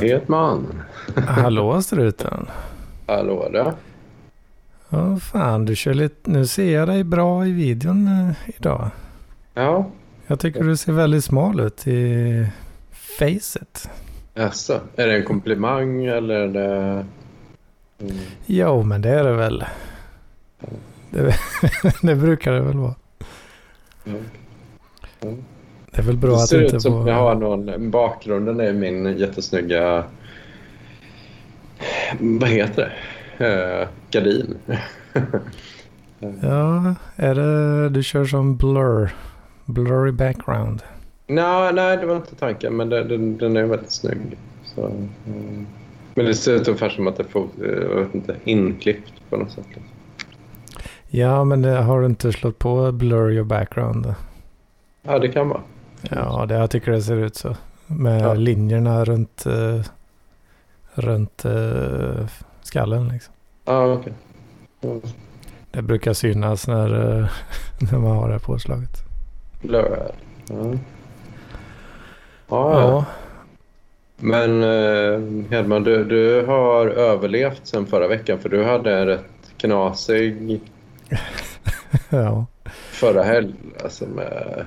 Helt man. Hallå struten. Hallå där. Ja, fan, du kör lite. Nu ser jag dig bra i videon idag. Ja. Jag tycker du ser väldigt smal ut i facet. Jaså, är det en komplimang eller är det... Mm. Jo, men det är det väl. Det brukar det väl vara. Mm. Mm. Det är väl bra att inte... ut som jag har någon... Bakgrunden är min jättesnygga... Vad heter det? Gardin. Ja, är det... Du kör som blurry background. Nej, det var inte tanken, men den är väldigt snygg. Så, men det ser ut ungefär som att det är inklippt på något sätt. Ja, men det har du inte slått på blurry och background? Ja, det kan vara. Ja, jag tycker det ser ut så. Med linjerna runt skallen liksom. Ja, okej. Okay. Mm. Det brukar synas när man har det här påslaget. Blurred. Mm. Ja. Men Hedman, du har överlevt sen förra veckan, för du hade en rätt knasig ja. Förra helg alltså med...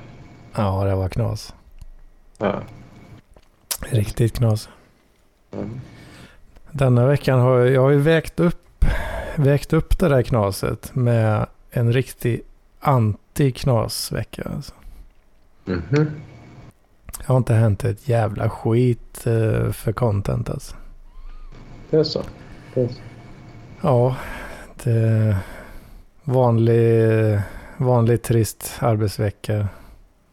Ja, det var knas. Ja. Riktigt knas. Mm. Denna veckan har jag ju vägt upp det där knaset med en riktig anti-knasvecka alltså. Mm-hmm. Jag har inte hänt ett jävla skit för content alltså. Det är så. Ja, det är vanlig trist arbetsvecka.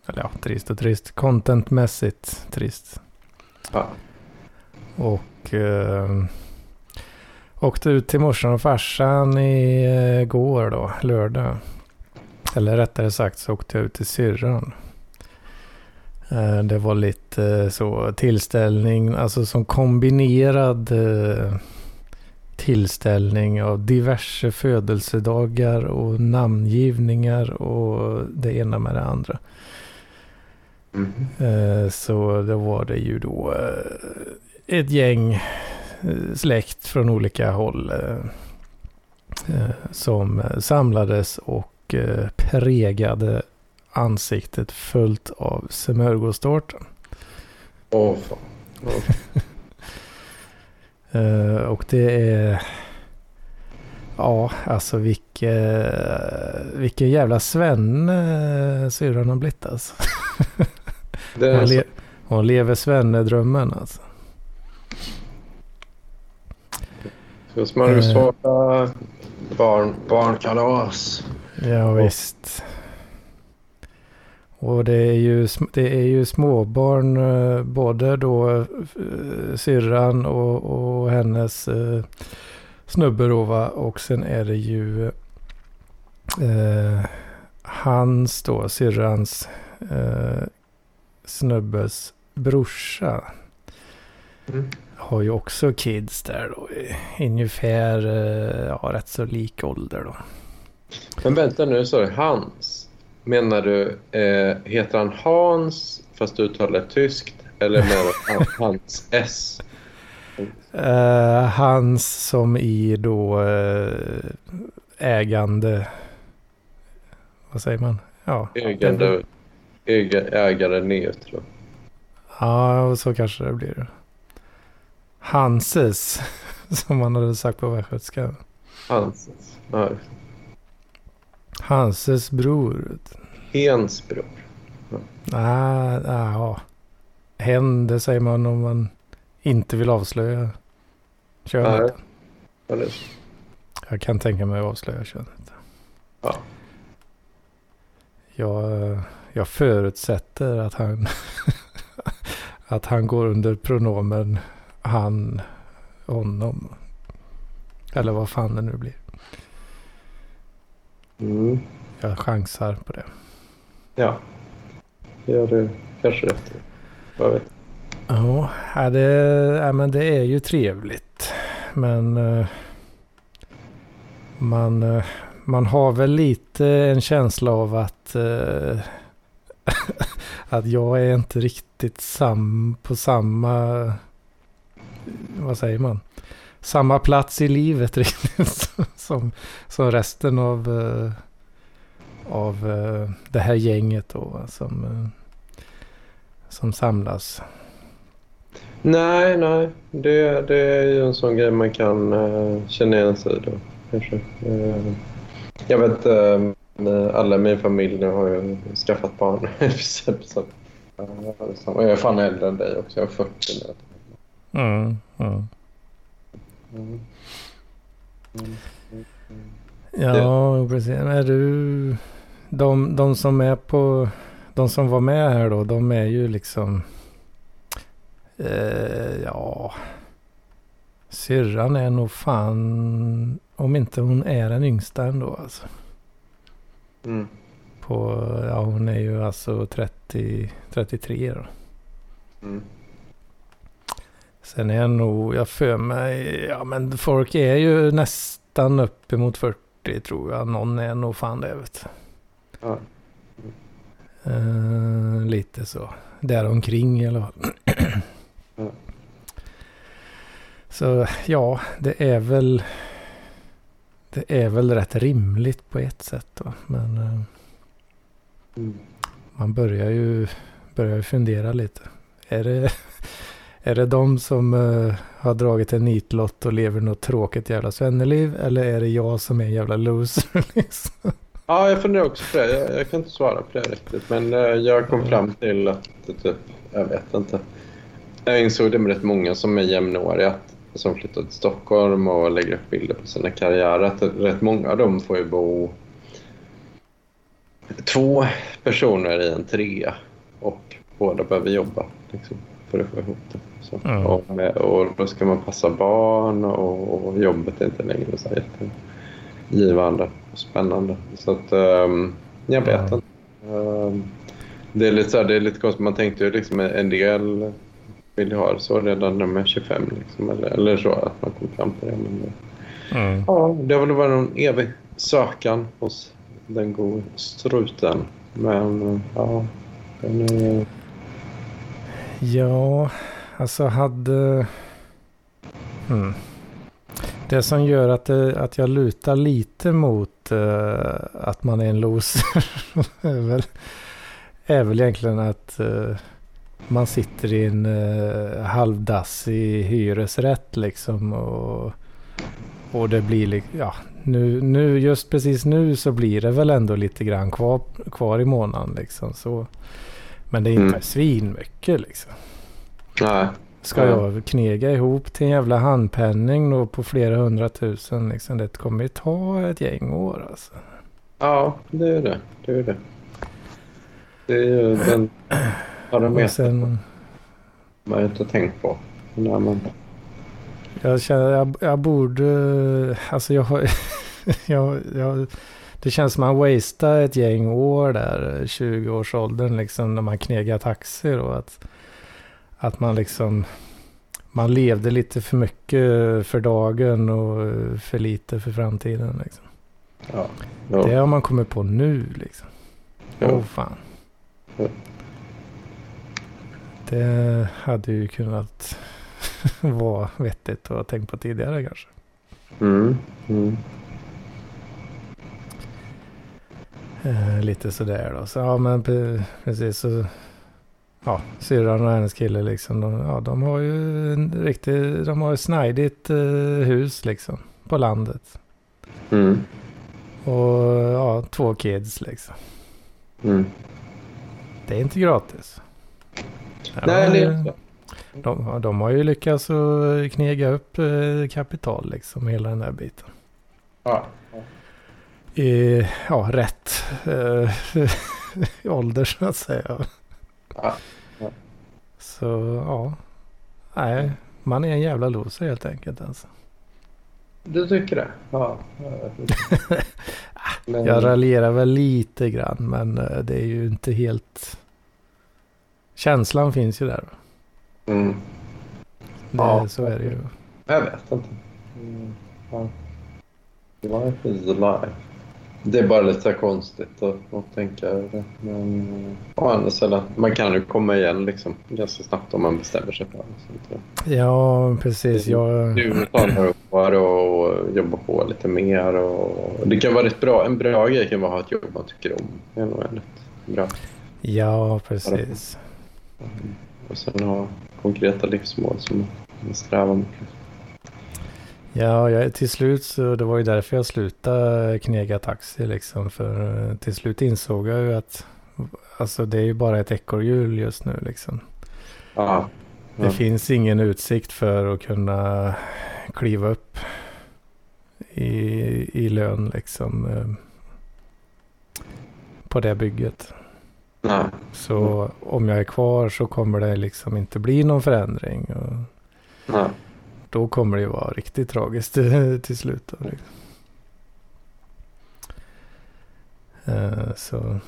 Eller ja, trist och trist. Contentmässigt trist. Ja. Och åkte ut till morsan och farsan igår då, lördag. Eller rättare sagt så åkte jag ut till syrran. Det var lite så tillställning, alltså som kombinerad tillställning av diverse födelsedagar och namngivningar och det ena med det andra. Mm. Så då var det ju då ett gäng släkt från olika håll som samlades och prägade ansiktet fullt av smörgåstårtan. Åh fan. Och det är... Ja, alltså vilken jävla svenne syrran har blivit alltså. Hon lever svennedrömmen alltså. Så smörgåstårta, barnkalas. Ja, visst. Och det är ju småbarn, både då syrran och hennes snubbe då, va? Och sen är det ju hans då, syrrans snubbes brorsa. Mm. Har ju också kids där då, ungefär rätt så lik ålder då. Men vänta nu, så är det hans. Menar du, heter han Hans fast du talar tyskt, eller menar du Hans S? Hans som i då ägande, vad säger man? Ja, ägare neutral. Ja, så kanske det blir det. Hanses, som man hade sagt på västgötska. Hanses, ja. Hanses bror. Hens bror. Ja. Ja. Hen, det säger man om man inte vill avslöja könet. Ja, jag kan tänka mig att avslöja könet. Ja. Jag förutsätter att han att han går under pronomen han, honom. Eller vad fan det nu blir. Mm. Jag chansar på det. Ja. Gör du kanske rätt. Jag vet. Ja, men det är ju trevligt. Men man har väl lite en känsla av att att jag är inte riktigt på samma vad säger man, samma plats i livet riktigt som resten av det här gänget då, som samlas. Nej. Det är ju en sån grej man kan känna igen sig då. Kanske. Jag vet, alla i min familj nu har ju skaffat barn. Jag är fan äldre än dig också. Jag är 40 nu. Ja, precis. Är du... De som är på... De som var med här då, de är ju liksom... syrran är nog fan, om inte hon är den yngsta ändå alltså. Mm. Hon är ju alltså 33 då. Mm. Sen är nog, jag för mig, men folk är ju nästan uppemot 40 tror jag. Någon är nog fan det, vet du. Mm. Lite så. Där omkring eller vad. Så ja, det är väl rätt rimligt på ett sätt då, men man börjar ju fundera lite. Är det de som har dragit en nitlott och lever något tråkigt jävla svenneliv, eller är det jag som är en jävla loser liksom? Ja, jag funderar också på det. Jag kan inte svara på det riktigt, men jag kom fram till att typ, jag vet inte. Jag insåg det med rätt många som är jämnåriga som flyttat till Stockholm och lägger upp bilder på sina karriärer. Att rätt många av dem får ju bo 2 personer i en 3 och båda behöver jobba liksom, för att få ihop det. Så. Mm. Och då ska man passa barn och jobbet är inte längre så jättegivande och spännande. Så att jag vet inte. Det är lite så här, det är lite konstigt. Man tänkte ju liksom en del... vill ha så redan när man är 25 liksom, eller så att man kommer fram till det, men det har väl varit någon evig sökan hos den goda struten, men alltså hade det som gör att jag lutar lite mot att man är en loser är väl egentligen att man sitter i en halvdassig hyresrätt liksom, och det blir nu just precis nu så blir det väl ändå lite grann kvar i månaden liksom, så, men det är inte svinmycket liksom. Nej. Ska jag knega ihop till en jävla handpenning då på flera 100 000 liksom, det kommer ju ta ett gäng år alltså. Ja, det är det. Det är ju den man har inte tänkt på. Nej, men... Jag känner jag borde, alltså jag det känns som man wastear ett gäng år där 20-årsåldern liksom, när man knegar taxi då, att man liksom man levde lite för mycket för dagen och för lite för framtiden liksom. Ja. Jo. Det har man kommit på nu liksom. Åh fan. Jo. Det hade ju kunnat vara vettigt och tänkt på tidigare kanske. Lite sådär då. Så ja, men precis så. Ja, syrran och hennes kille liksom. De har ju en riktigt, de har ett snajdigt hus liksom på landet. Mm. Och 2 kids liksom. Mm. Det är inte gratis. Nej, de har ju lyckats att knega upp kapital liksom, hela den där biten. Ja. Rätt i ålder så att säga. Ja. Ja. Så nej, man är en jävla loser helt enkelt alltså. Du tycker det? Ja. Jag raljerar väl lite grann, men det är ju inte helt... Känslan finns ju där. Så är det ju. Jag vet inte. Ja. Det var en fin life. Det är bara lite konstigt att tänka över det. Men annars, eller, man kan ju komma igen liksom, ganska snabbt om man bestämmer sig för det. Ja, precis. Du talar om och jobbar på lite mer. Och det kan vara en bra grej kan vara att ha ett jobb man tycker om. Det är nog väldigt bra. Ja, precis. Och sen ha konkreta livsmål som man strävar mot. Ja, till slut så det var ju därför jag slutade knega taxi liksom, för till slut insåg jag ju att alltså det är ju bara ett ekorrhjul just nu liksom. Ja. Det finns ingen utsikt för att kunna kliva upp i lön liksom på det bygget. Ja. Så om jag är kvar så kommer det liksom inte bli någon förändring. Ja. Då kommer det ju vara riktigt tragiskt till slut. Så.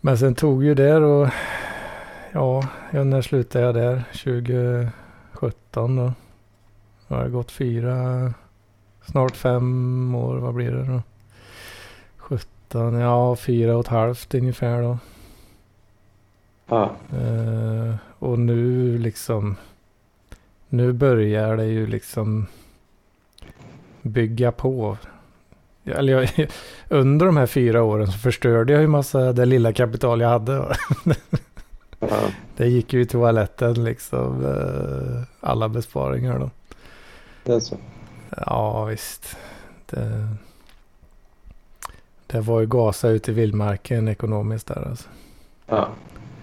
Men sen tog ju det och ja, när slutade jag där? 2017 då. Jag har gått 4, snart 5 år, vad blir det då? 17, 4,5 ungefär då. Ja. Och nu liksom... Nu börjar det ju liksom bygga på. Eller under de här 4 åren så förstörde jag ju massa det lilla kapital jag hade. Det gick ju i toaletten liksom. Alla besparingar då. Det är så. Ja visst. Det var ju gasa ut i vildmarken ekonomiskt där alltså. Ja.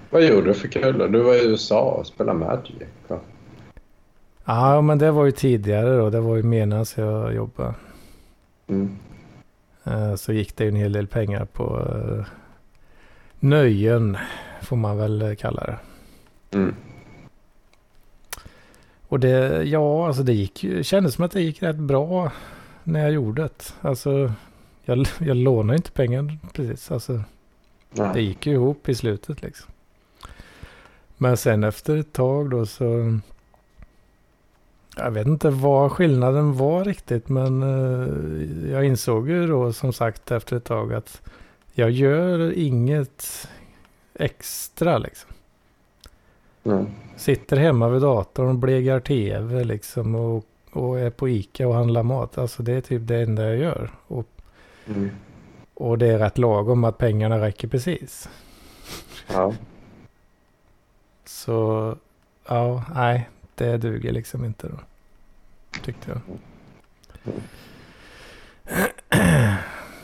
Vad gjorde du för kul? Du var i USA och spelade Magic då. Ja, men det var ju tidigare då. Det var ju medan jag jobbade. Mm. Så gick det ju en hel del pengar på nöjen, får man väl kalla det. Mm. Och det, ja, alltså det kändes som att det gick rätt bra när jag gjorde det. Alltså, jag lånade inte pengar precis. Alltså, det gick ju ihop i slutet liksom. Men sen efter ett tag då så... Jag vet inte vad skillnaden var riktigt, men jag insåg ju då som sagt efter ett tag att jag gör inget extra liksom. Mm. Sitter hemma vid datorn, blegar tv liksom och är på Ica och handlar mat. Alltså det är typ det enda jag gör. Och det är rätt lagom att pengarna räcker precis. Ja. Så, ja, nej. Det duger liksom inte då, tyckte jag.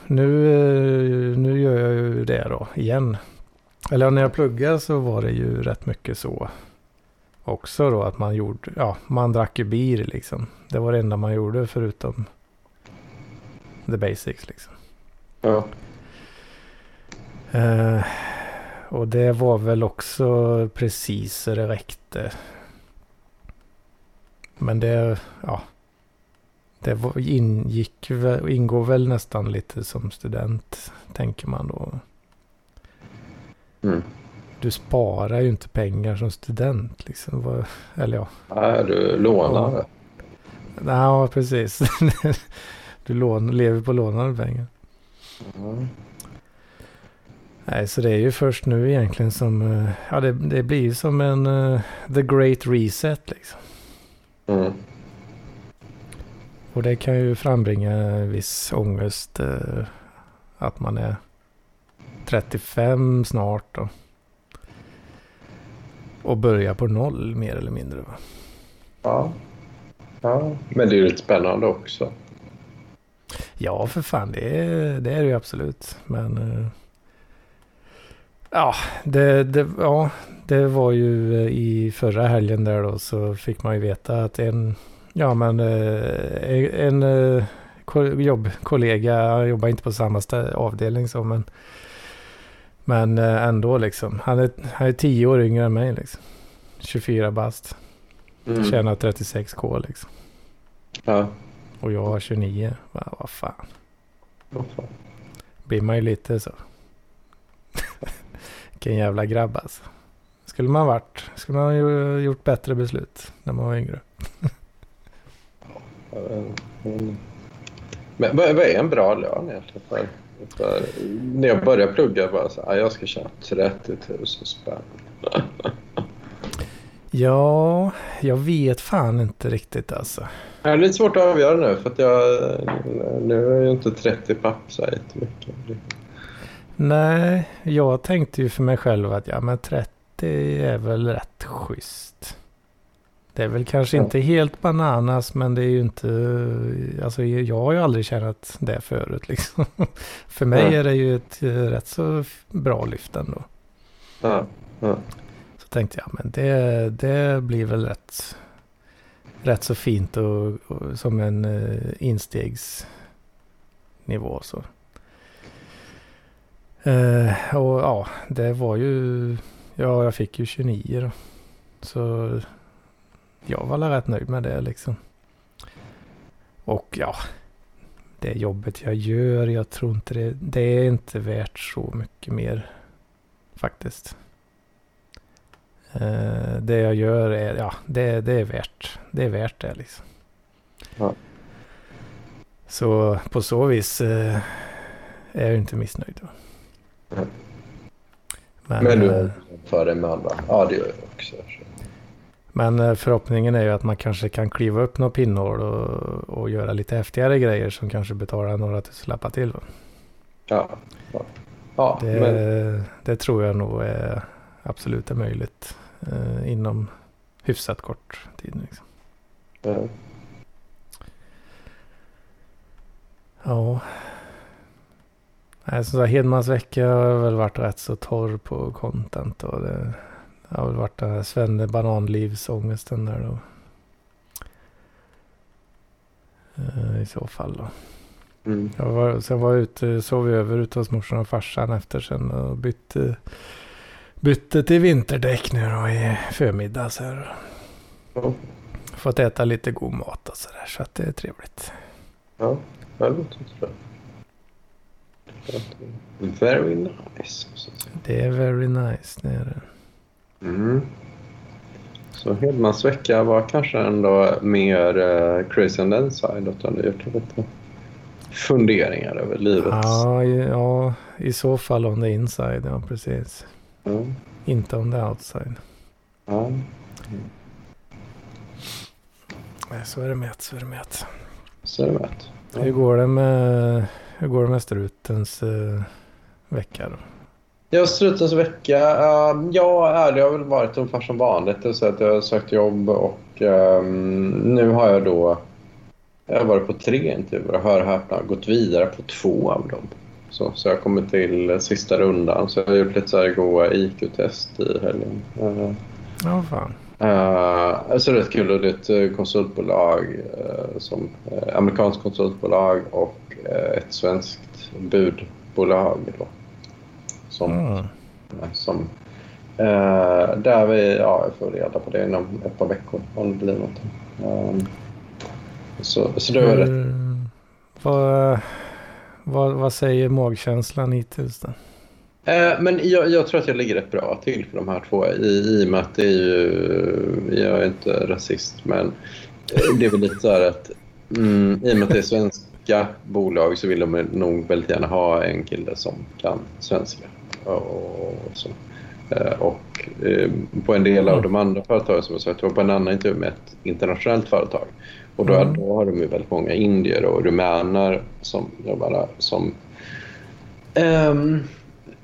Nu gör jag ju det då, igen. Eller när jag pluggade så var det ju rätt mycket så också då, att man gjorde, ja, man drack ju bir liksom. Det var det enda man gjorde förutom the basics liksom. Ja. Och det var väl också precis så det räckte. Men det, ja, det ingår väl nästan lite som student, tänker man då. Mm. Du sparar ju inte pengar som student, liksom. Eller ja. Nej, du lånar. Ja. Nej, precis. Du lever på lånade pengar. Mm. Nej, så det är ju först nu egentligen som, ja, det blir ju som en the great reset, liksom. Mm. Och det kan ju frambringa viss ångest att man är 35 snart då. Och börjar på 0 mer eller mindre, va? Ja, men det är ju lite spännande också. Ja, för fan, det är det ju absolut. Men ja, det var ju i förra helgen där då, så fick man ju veta att en jobbkollega jobbar inte på samma avdelning som men ändå liksom. Han är 10 år yngre än mig liksom. 24 bast. Tjänar 36k liksom. Ja. Och jag har 29. Vad fan. Blir man ju lite så. Vilken jävla grabb alltså. Skulle man ha gjort bättre beslut när man var yngre. Men vad är en bra lön egentligen? När jag började plugga bara så jag ska tjäna 30 000 spänn. Ja, jag vet fan inte riktigt alltså. Det är lite svårt att avgöra nu för att nu är ju inte 30 papp så jättemycket. Nej, jag tänkte ju för mig själv att ja, men 30 är väl rätt schysst. Det är väl kanske inte helt bananas, men det är ju inte, alltså jag har ju aldrig tjänat det förut liksom. För mig är det ju ett rätt så bra lyft ändå. Ja, ja. Så tänkte jag, men det blir väl rätt så fint och som en instegsnivå så. Och ja, det var ju, ja jag fick ju 29 då. Så jag var rätt nöjd med det liksom. Och ja, det jobbet jag gör, jag tror inte det är inte värt så mycket mer faktiskt. Det jag gör är, ja, det är värt det liksom. Ja. Så på så vis är jag inte missnöjd då. Ja. Men du för det med andra. Ja, det gör jag också. Men förhoppningen är ju att man kanske kan kliva upp några pinnor och göra lite häftigare grejer som kanske betalar några tusenlappar till. Va? Ja. Ja det tror jag nog är absolut är möjligt inom hyfsat kort tid. Liksom. Ja. Ja. Nej, så Hedmans vecka har väl varit rätt så torr på content och det... Jag har väl varit den här Svenne Bananlivsångesten där då. I så fall då. Mm. Sen var jag ute, sov över ute hos morsan och farsan efter sen och bytte till vinterdäck nu då i förmiddag så här. Mm. Fått äta lite god mat och sådär så att det är trevligt. Ja, det låter bra. Very nice. Det är very nice nere. Mm. Så Hedmans vecka var kanske ändå mer crazy on the inside att han gjort lite funderingar över livet. Ja, i så fall on the inside, ja precis. Mm. Inte on the outside. Ja. Mm. Nej, så är det med. Ja. Hur går det med strutens vecka då? Ja, strutens vecka. Det har väl varit ungefär som vanligt. Det vill säga att jag har sökt jobb och nu har jag då... Jag har varit på 3 intervjuer och har gått vidare på 2 av dem. Så jag kommer till sista rundan. Så jag har gjort lite så här goa IQ-test i helgen. Ja, fan. Så det är rätt kul och det är ett konsultbolag, som amerikanskt konsultbolag och ett svenskt budbolag då. Där vi får reda på det inom ett par veckor om det blir något. Så det var det. Vad säger magkänslan hittills då? Men jag tror att jag ligger rätt bra till för de här 2 i och med att det är ju, jag är inte rasist men det är väl lite så här att i och med att det är svenska bolag så vill de nog väldigt gärna ha en kille som kan svenska. Och på en del av de andra företagen som jag sagt, det var på en annan intervju med ett internationellt företag och då har de ju väldigt många indier och rumäner som jobbar som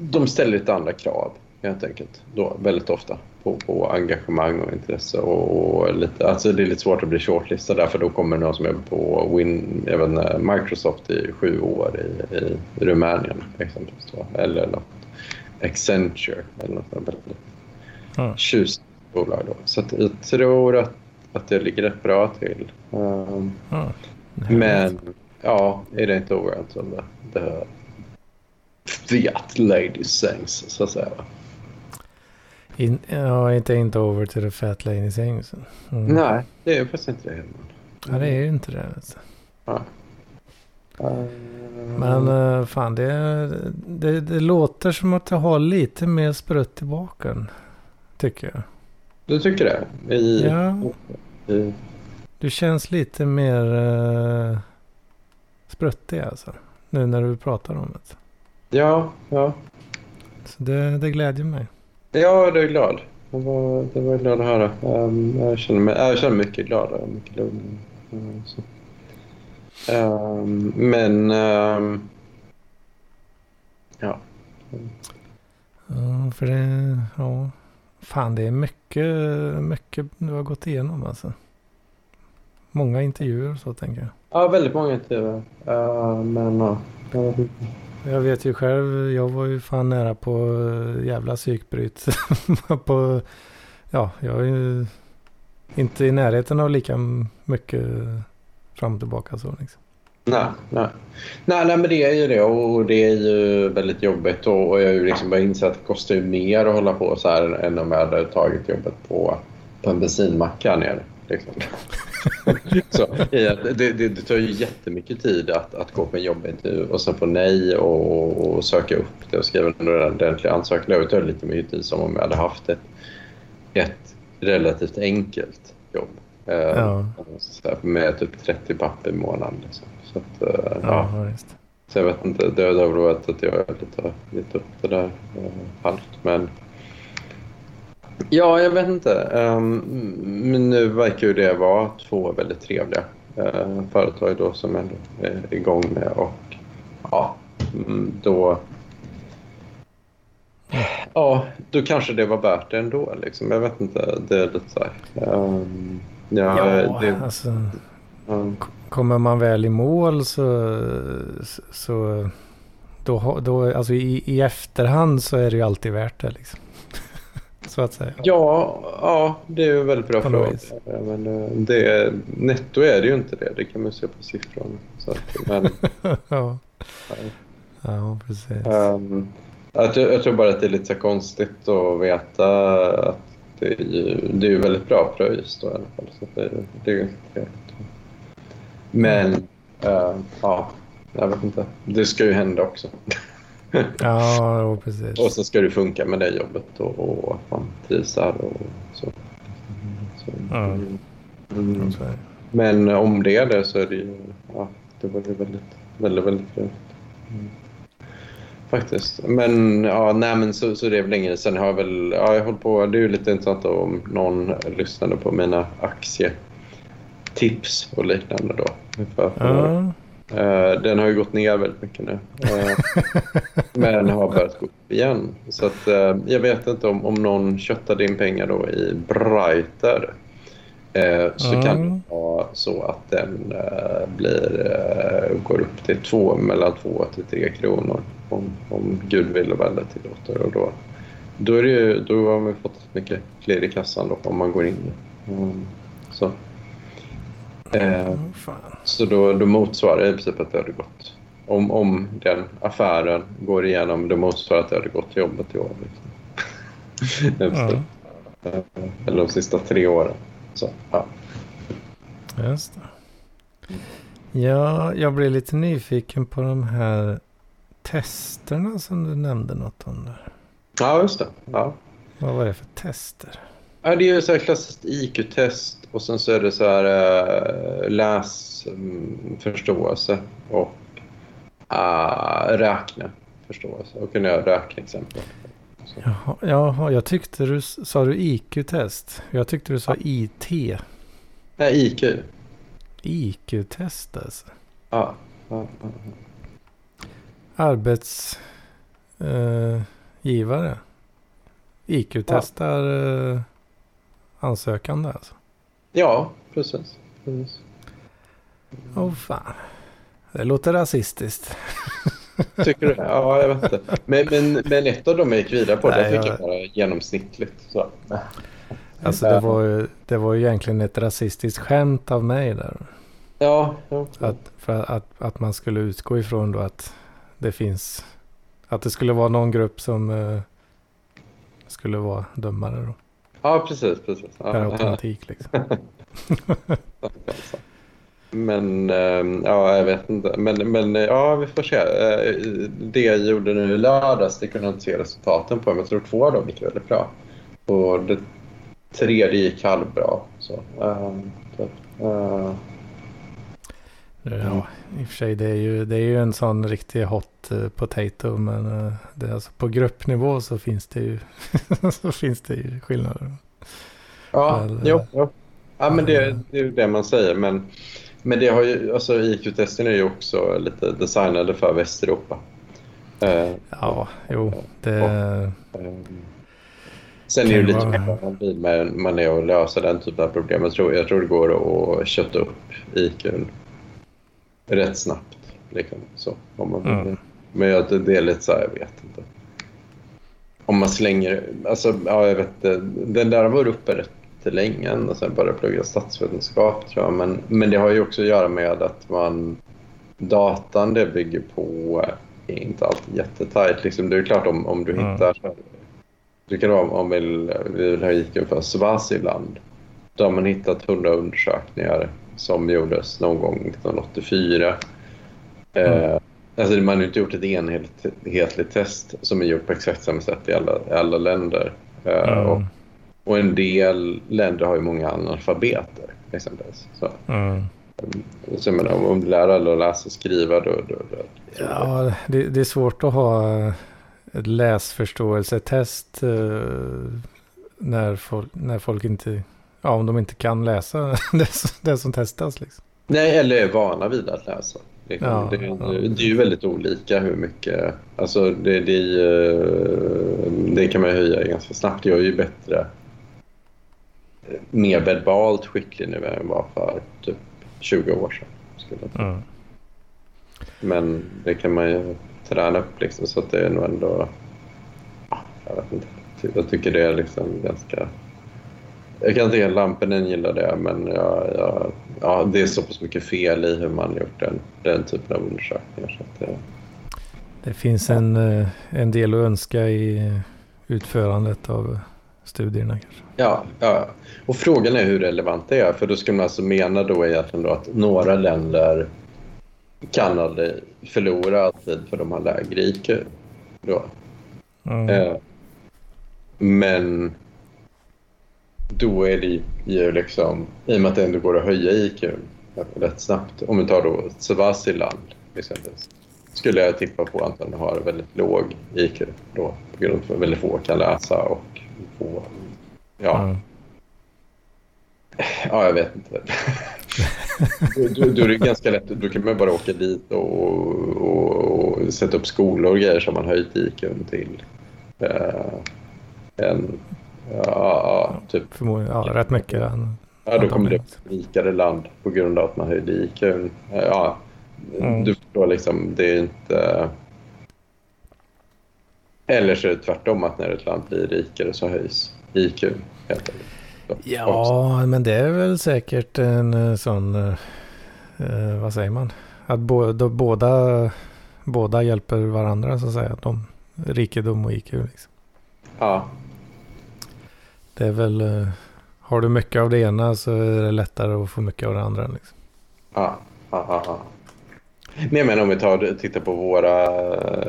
de ställer lite andra krav helt enkelt då, väldigt ofta på engagemang och intresse och lite, alltså det är lite svårt att bli shortlistad där för då kommer någon som är på Microsoft i 7 år i Rumänien exempelvis då, eller något Accenture eller något väldigt tjusigt bolag då. Så att jag tror att det ligger rätt bra till. Men ja, är det inte ovärnt om det Fiat Lady Sings så att säga. Inte over till the Fat Lady Sings. Nej, det är ju precis inte det. Ja, det är ju inte det. Alltså. Ja. Men fan, det låter som att jag har lite mer sprutt i baken, tycker jag. Du tycker det? Du känns lite mer spröttig alltså. Nu när du pratar om det. Ja, ja. Så det glädjer mig. Ja, det är glad. Det var glad att höra. Jag känner mig mycket glad och mycket lugn. Ja. Ja, för det... Ja. Fan, det är mycket du har gått igenom alltså. Många intervjuer så tänker jag. Ja, väldigt många intervjuer. Jag vet ju själv, jag var ju fan nära på jävla psykbryt. Ja, jag är ju inte i närheten av lika mycket fram och tillbaka så liksom. Nej, men det är ju det och det är ju väldigt jobbigt och jag är ju liksom bara insett att det kostar ju mer att hålla på så här än om jag hade tagit jobbet på en bensinmacka ner liksom. Så, det tar ju jättemycket tid att gå på en jobbintervju och sen få nej och söka upp det och skriva en ordentlig ansökan. Det tar lite mer tid som om jag hade haft ett relativt enkelt jobb. Ja. Med typ 30 papper i månaden liksom. Så att, ja. Så jag vet inte, det har varit att jag är lite upp det där halvt, men ja, jag vet inte, men nu verkar ju det vara två väldigt trevliga företag då som ändå är igång med och ja, då ja, då kanske det var värt det ändå liksom, jag vet inte, det är lite så här, kommer man väl i mål så då alltså i efterhand så är det ju alltid värt det liksom. Så att säga. Ja, det är ju en väldigt bra fråga. Men netto är det ju inte det. Det kan man se på siffrorna. Så att, men, ja, precis. Jag tror bara att det är lite konstigt att veta att det är ju väldigt bra pröjs då i alla fall, så det är ju inte trevligt. Men jag vet inte. Det ska ju hända också. Ja, precis. Och så ska det funka med det jobbet och att man trivsar och så. Mm. Men om det är det så är det ju det var ju väldigt väldigt väldigt trevligt. Mm. Faktiskt. Men så det är väl längre sen har jag väl jag håller på, det är ju lite intressant om någon lyssnade på mina aktietips och liknande då. Den har ju gått ner väldigt mycket nu. Men har börjat gå upp igen. Så att jag vet inte om någon köttade in pengar då i Brighter. Så kan det vara så att den går upp till mellan 2 till 3 kronor om Gud vill och väl tillåter. Och då har man fått mycket fler i kassan då, om man går in. Så. Så då motsvarar det i princip att det hade gått. Om den affären går igenom, då motsvarar att det hade gått till jobbet i år. Liksom. Eller de sista 3 åren. Så, ja. Just det. Ja, jag blev lite nyfiken på de här testerna som du nämnde något om där. Ja, just det. Ja. Vad var det för tester? Ja, det är ju så här klassiskt IQ-test. Och sen så är det så här läsförståelse och räkna förståelse och kunna räkna exempel. Jaha, jag tyckte du sa du IQ-test. Jag tyckte du sa IT. Nej, IQ. IQ-test alltså. Ja. Arbetsgivare. IQ-testar ansökande alltså. Ja, precis. Fan. Det låter rasistiskt. Tycker du? Ja, jag vet inte. Men ett av dem jag gick vidare på, det tycker jag var genomsnittligt. Så. Alltså det var ju egentligen ett rasistiskt skämt av mig där. Ja. Att man skulle utgå ifrån då att det finns, att det skulle vara någon grupp som skulle vara dömare då. Ja, precis. Ja. Per automatik liksom. Men jag vet inte. Men vi får se. Det jag gjorde nu i lördags, det kunde jag inte se resultaten på. Men jag tror 2 av dem gick väldigt bra. Och det 3 gick halvbra. Så, Ja, i och för sig det är ju en sån riktig hot potato, men det är alltså på gruppnivå så finns det ju så finns det ju skillnader. Ja, jo. Ja, men det är ju det man säger, men det har ju alltså IQ-testen är ju också lite designade för Västeuropa. Ja, jo, det sen är det ju lite mer man är att lösa den typen av problem. Jag tror det går att köta upp IQ:n rätt snabbt liksom, så om man men det är lite så här, jag vet inte. Om man slänger alltså jag vet den där var uppe rätt länge och sen började plugga statsvetenskap tror jag, men det har ju också att göra med att datan det bygger på är inte alltid jättetajt liksom. Det är klart om du hittar du kan om vi vill ha IQ för Swaziland. Då har man hittat 100 undersökningar som gjordes någon gång 1984. Alltså man har inte gjort ett enhetligt test som är gjort på exakt samma sätt i alla länder. Och en del länder har ju många analfabeter exempelvis. Så. Så jag menar, om du lär alla att läsa och skriva då. Ja, det är svårt att ha ett läsförståelsetest när folk inte... Ja, om de inte kan läsa det som testas liksom. Nej, eller är vana vid att läsa. Det är ju väldigt olika hur mycket... Alltså det kan man höja ganska snabbt. Jag är ju bättre, mer verbalt skicklig nu än vad för typ 20 år sedan. Skulle jag säga. Men det kan man ju träna upp liksom, så att det är nog ändå... Jag vet inte. Jag tycker det är liksom ganska... Jag kan inte att Lampinen gillar det, men det är så pass mycket fel i hur man gjort den typen av undersökningar. Så att det finns en del att önska i utförandet av studierna kanske. Ja. Och frågan är hur relevant det är, för då skulle man alltså mena då egentligen då att några länder kan aldrig förlora tid för de har lägre IQ. Då. Men... Då är det ju liksom, i och med att det ändå går att höja IQ rätt snabbt. Om vi tar då Swaziland exempelvis, skulle jag tippa på att den har väldigt låg IQ då, på grund av att väldigt få kan läsa och få, ja jag vet inte. Då är det ganska lätt, då kan man bara åka dit och sätta upp skolor och grejer som man höjt IQ till en... typ förmodligen rätt mycket. Ja, då kommer det ett rikare land på grund av att man höjde IQ. Ja, du förstår liksom, det är inte... Eller så är det tvärtom att när ett land blir rikare så höjs IQ. Helt enkelt. Ja, men det är väl säkert en sån... vad säger man? Att båda hjälper varandra så att säga. De, rikedom och IQ liksom. Ja. Det är väl, har du mycket av det ena så är det lättare att få mycket av det andra liksom. Ja. Nej, men om vi tittar på våra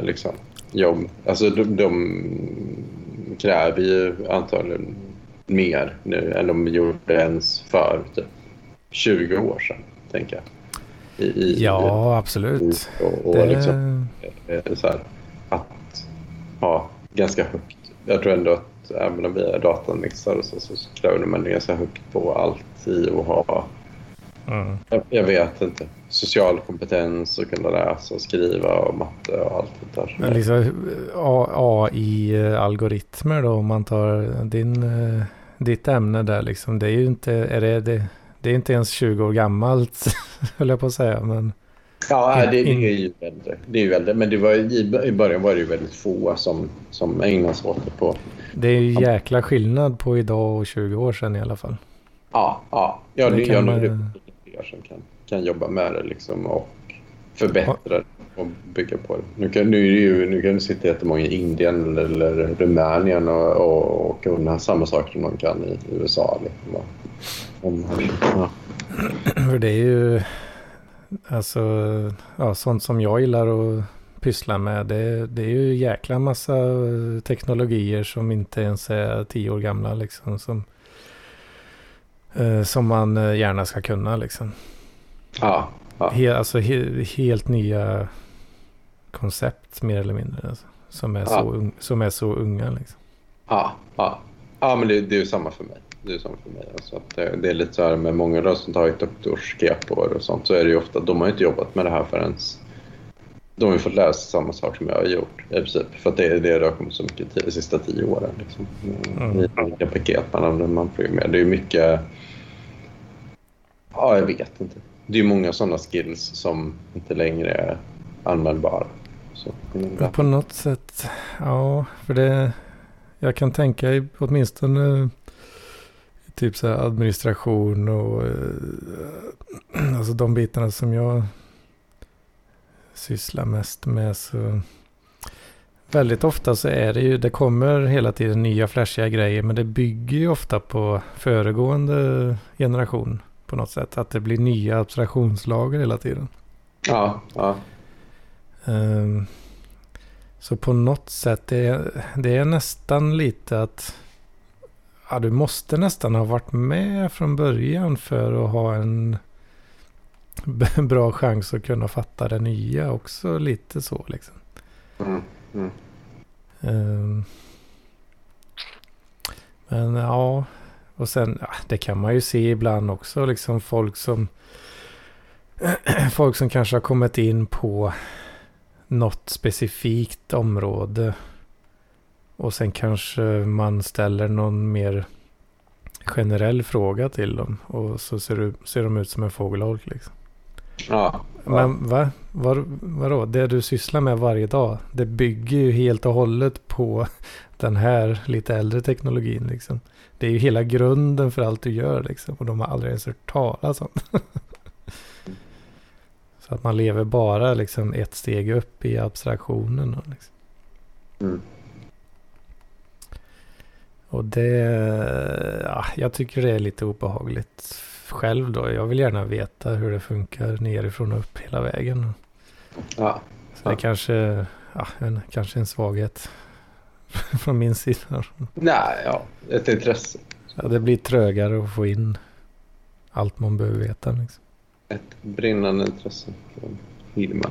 liksom, jobb, alltså de kräver ju antagligen mer nu än de gjorde ens för 20 år sedan, tänker jag. Ja, absolut. Och liksom, så här, att ha ganska högt. Jag tror ändå att även om vi är datamixar och så kräver man det ganska högt på allt i att ha jag vet inte, social kompetens och kunna läsa och skriva och matte och allt det där. Men liksom AI-algoritmer då, om man tar ditt ämne där liksom, det är ju inte, det är inte ens 20 år gammalt höll jag på att säga, men ja, det är ju äldre. Men det var, i början var det ju väldigt få som ägnade sig åt det på. Det är ju jäkla skillnad på idag och 20 år sedan i alla fall. Ja. Det är som kan jobba med det liksom och förbättra och bygga på det. Nu kan du sitta jättemånga i Indien eller Rumänien och kunna samma saker som man kan i USA. Liksom. Det är ju... Alltså, ja, sånt som jag gillar att pyssla med, det är ju jäkla massa teknologier som inte ens är 10 år gamla liksom, som man gärna ska kunna liksom. Ja, Helt nya koncept mer eller mindre alltså, som är så unga liksom. Ja, men det är ju samma för mig. Det är samma för mig alltså, att det är lite så här med många då som tagit upp doktorsgrupper och sånt, så är det ju ofta de har ju inte jobbat med det här förrän de har ju fått läsa samma sak som jag har gjort i princip, för att det har kommit så mycket de sista 10 åren liksom. I olika paket man programmerar. Det är ju mycket, jag vet inte. Det är många sådana skills som inte längre är användbara. Så, på något sätt, ja, för det jag kan tänka åtminstone typ så här administration och alltså de bitarna som jag sysslar mest med, så väldigt ofta så är det ju, det kommer hela tiden nya flashiga grejer, men det bygger ju ofta på föregående generation på något sätt, att det blir nya abstraktionslager hela tiden. Ja. Så på något sätt det är nästan lite att du måste nästan ha varit med från början för att ha en bra chans att kunna fatta det nya också, lite så liksom. Men ja, och sen det kan man ju se ibland också liksom, folk som kanske har kommit in på något specifikt område och sen kanske man ställer någon mer generell fråga till dem och så ser de ut som en fågelholk liksom. Ja. Men vadå? Det du sysslar med varje dag, det bygger ju helt och hållet på den här lite äldre teknologin liksom. Det är ju hela grunden för allt du gör liksom, och de har aldrig ens hört talas om. Så att man lever bara liksom ett steg upp i abstraktionen och liksom. Och det, jag tycker det är lite obehagligt själv då. Jag vill gärna veta hur det funkar nerifrån och upp hela vägen. Så det är kanske en svaghet från min sida. Nej, ett intresse. Ja, det blir trögare att få in allt man behöver veta liksom. Ett brinnande intresse från Hilman.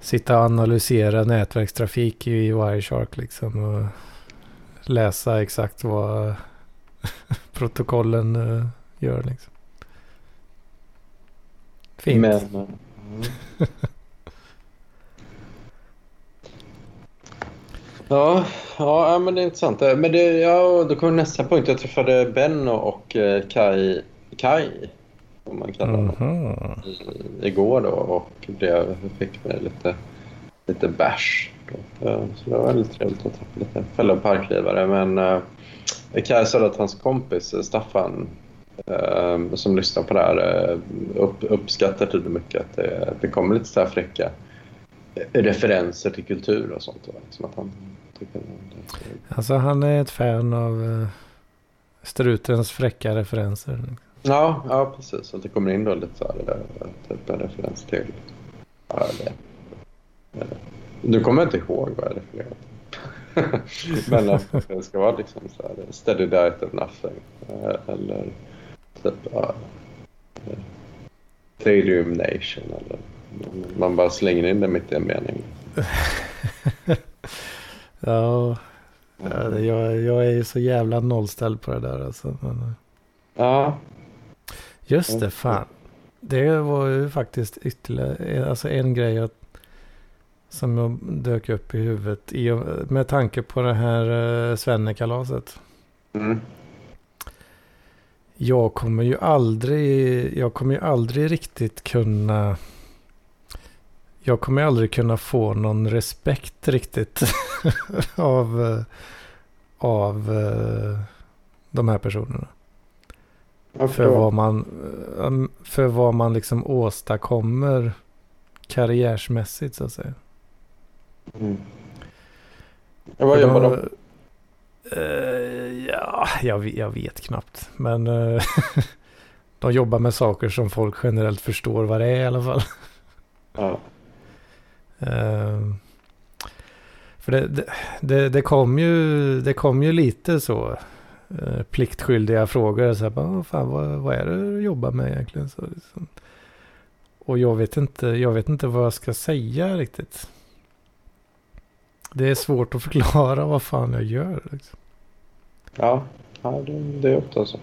Sitta och analysera nätverkstrafik i Wireshark liksom, och läsa exakt vad protokollen gör liksom. Fint. Ja, men det är intressant. Men det, då kommer nästa punkt. Jag träffade Ben och Kai, om man kallar dem, igår då, och fick med lite bash då. Så det var väldigt trevligt att träffa lite fälla parklivare, men Kai sa att hans kompis Staffan som lyssnar på det här uppskattar tydligt mycket att det kommer lite så här fräcka referenser till kultur och sånt, som att han tycker det. Alltså han är ett fan av strutens fräcka referenser. Ja, precis. Så det kommer in då lite så här, typ en referens till. Ja, det. Nu kommer jag inte ihåg vad jag refererar till. Men det ska vara liksom så här, steady diet of nothing. Eller typ, Trillium Nation. Eller, man bara slänger in det mitt i en mening. Jag är ju så jävla nollställd på det där alltså. Men... Ja. Just det, fan. Det var ju faktiskt ytterligare alltså en grej som jag dök upp i huvudet med tanke på det här Svennekalaset. Jag kommer ju aldrig kunna få någon respekt riktigt av de här personerna. För vad man liksom åstadkommer karriärsmässigt så att säga. Vad jobbar de? Jag vet knappt, men de jobbar med saker som folk generellt förstår vad det är i alla fall. För det kom ju lite så pliktskyldiga frågor. Så här, fan, vad är det du jobbar med egentligen? Så, liksom. Och jag vet inte vad jag ska säga riktigt. Det är svårt att förklara vad fan jag gör. Liksom. Ja, det är ofta så.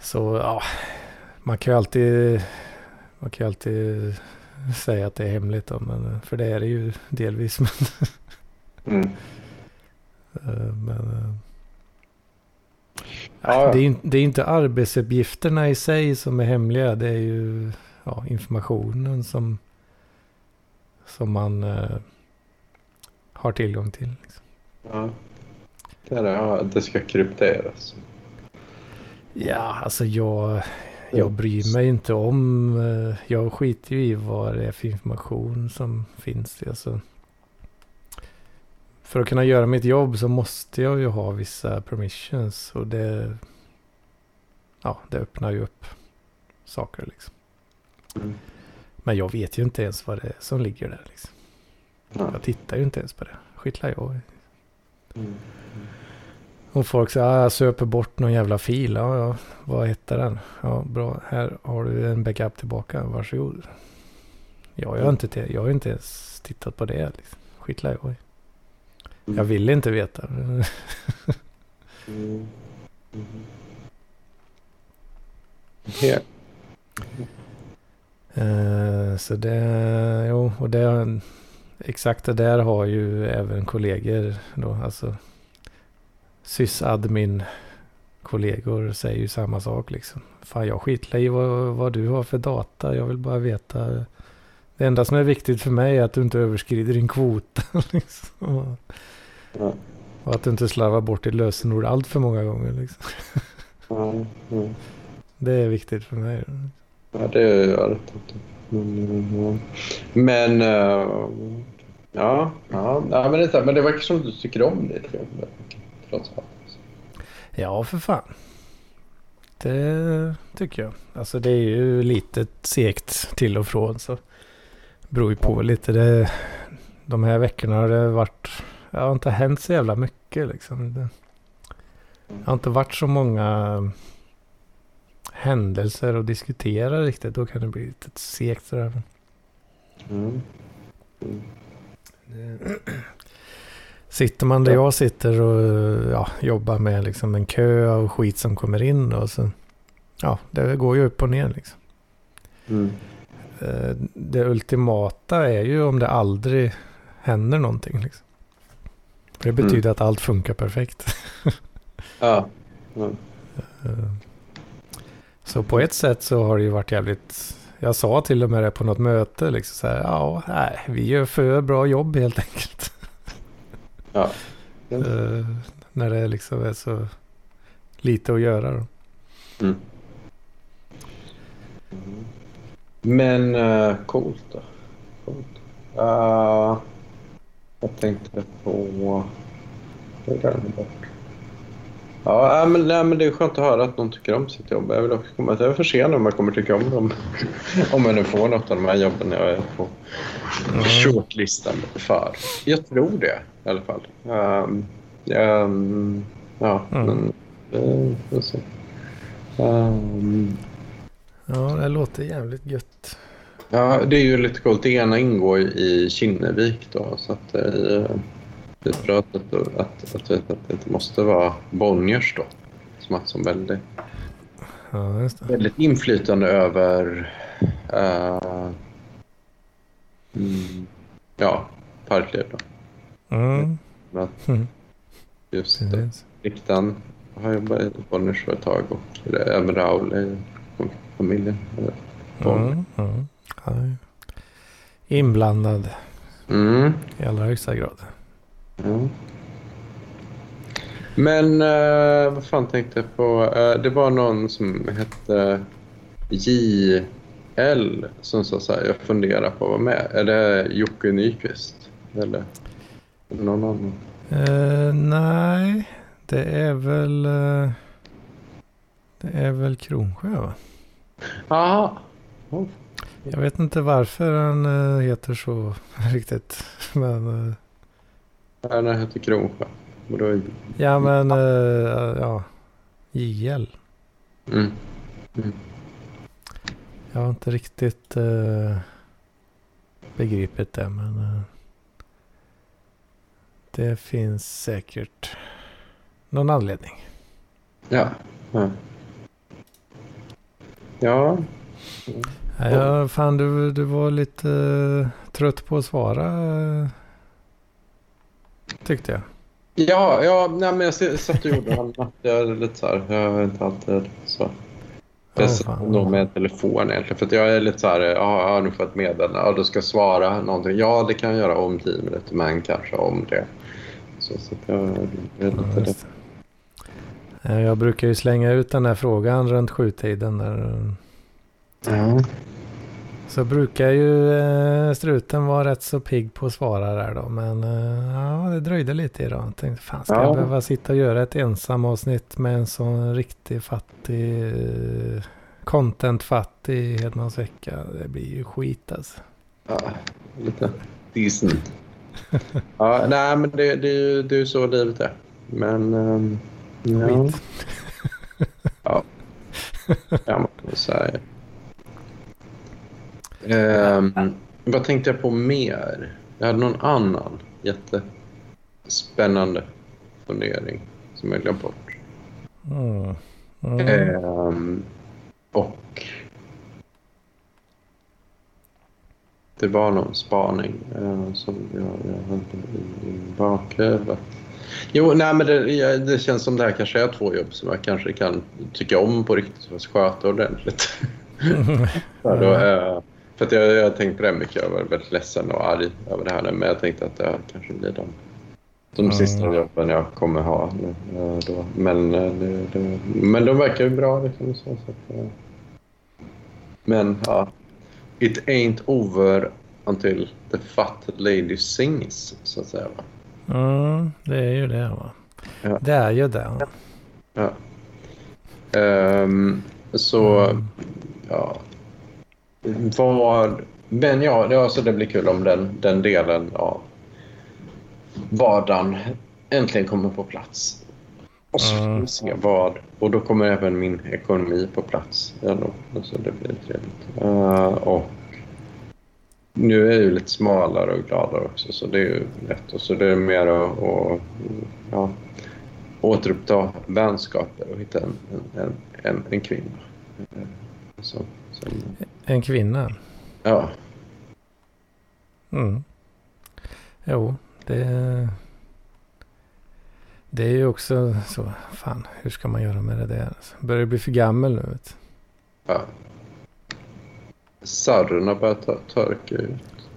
Så ja, man kan ju alltid säga att det är hemligt då, men, för det är det ju delvis. Men det är inte arbetsuppgifterna i sig som är hemliga, det är ju informationen som man har tillgång till. Liksom. Ja. Det ska krypteras. Ja, alltså jag bryr mig inte om, jag skiter ju i vad det är för information som finns. Alltså, för att kunna göra mitt jobb så måste jag ju ha vissa permissions, och det öppnar ju upp saker liksom. Mm. Men jag vet ju inte ens vad det är som ligger där liksom. Mm. Jag tittar ju inte ens på det. Skitlar jag. Mm. Och folk säger, jag söper bort någon jävla fil. Ja, vad heter den? Ja, bra. Här har du en backup tillbaka. Varsågod. Jag har inte ens tittat på det. Liksom. Skitlar jag. Jag vill inte veta. Mm. Yeah. Så det... Jo, och det... Exakt det där har ju även kollegor då, alltså... sysadmin-kollegor säger ju samma sak liksom. Fan, jag skitlar i vad du har för data. Jag vill bara veta. Det enda som är viktigt för mig är att du inte överskrider din kvota. Liksom. Ja. Och att du inte slarvar bort ditt lösenord allt för många gånger. Liksom. Ja, ja. Det är viktigt för mig. Ja, det gör det. Men men det verkar som att du tycker om det. Ja, för fan. Det tycker jag. Alltså det är ju lite segt till och från, så beror ju på lite. De här veckorna har det varit, jag har inte hänt så jävla mycket liksom. Jag har inte varit så många händelser att diskutera riktigt. Då kan det bli lite segt sådär. Mm. Mm. Sitter man där jag sitter och jobbar med liksom en kö av skit som kommer in, och så det går ju upp och ner liksom. Mm. Det ultimata är ju om det aldrig händer någonting liksom. Det betyder att allt funkar perfekt. Ja. Mm. Så på ett sätt så har det ju varit jävligt. Jag sa till och med det på något möte liksom så här, vi gör för bra jobb helt enkelt. Ja. Mm. När det liksom är så lite att göra då. Mm. Mm. Men coolt då. Coolt. Jag tänkte på det där bort. Ja, men det är skönt att höra att någon tycker om sitt jobb. Jag vill också komma till för sen om jag kommer tycka om dem. Om jag nu får något av de här jobben jag är på shortlistan för. Jag tror det i alla fall. Men så. Det låter jävligt gött. Ja, det är ju lite coolt. Det ena ingår i Kinnevik då, så att vi pratat att det måste vara Bonniers då, som väldigt, väldigt inflytande över parkliv då. Mm. Just det. Riktan har jobbat i Bonniers för ett tag, och även Raul i familjen. Inblandad i allra högsta grad. Mm. Men vad fan tänkte jag på? Det var någon som hette JL som sa så här, jag funderar på att vara med. Är det Jocke Nyqvist? Eller någon annan? Nej, det är väl Kronsjö, va? Ja. Jag vet inte varför han heter så riktigt, men Stjärna hette Kronsjö. Då... Ja, men ja. JL. Mm. Mm. Jag har inte riktigt begripit det, men det finns säkert någon anledning. Ja. Mm. Ja. Mm. Ja, fan, du var lite trött på att svara, tyckte jag. Ja, nej, men jag satt och gjorde annat. Jag är lite så här, jag vet inte alltid så. Jag satt nog med telefon egentligen, för att jag är lite så här, ja, jag har nu fått meddelande, ja, du ska svara någonting. Ja, det kan jag göra om 10 minuter, men kanske om det. Så att jag vet inte det. Jag brukar ju slänga ut den här frågan runt 7-tiden där. Ja. Så brukar ju struten vara rätt så pigg på att svara där då. Men ja, det dröjde lite idag. Jag tänkte, fan, ska jag behöva sitta och göra ett ensam avsnitt med en sån riktigt fattig contentfattig hela vecka. Det blir ju skit alltså. Ja, lite decent. Ja, nej, men det är ju så livet är. Men skit. Ja. Ja, man kan säga. Vad tänkte jag på mer? Jag hade någon annan jättespännande fundering som jag glömt bort. Och det var någon spaning som jag hade i bakhuvudet. Jo, nej, men det känns som det här kanske är 2 jobb som jag kanske kan tycka om på riktigt, för att sköta ordentligt. För att jag tänkte på det mycket. Jag var väldigt ledsen och arg över det här nu, men jag tänkte att det kanske blir de sista jobben jag kommer ha då. Men de verkar ju bra liksom, så. Men ja, it ain't over until the fat lady sings, så att säga, va? Det är ju det, va? Ja. Det är ju det, va? Ja. Ja. Men ja, det blir kul om den delen av vardagen äntligen kommer på plats. Och så får vi se vad. Och då kommer även min ekonomi på plats. Ja, så det blir trevligt. Och nu är jag ju lite smalare och gladare också, så det är ju lätt. Och så det är mer att ja, återuppta vänskaper och hitta en kvinna. En kvinna? Ja. Mm. Jo, det är ju också så, fan, hur ska man göra med det där? Börjar bli för gammal nu, vet du? Ja. Sarrorna börjar torka ut.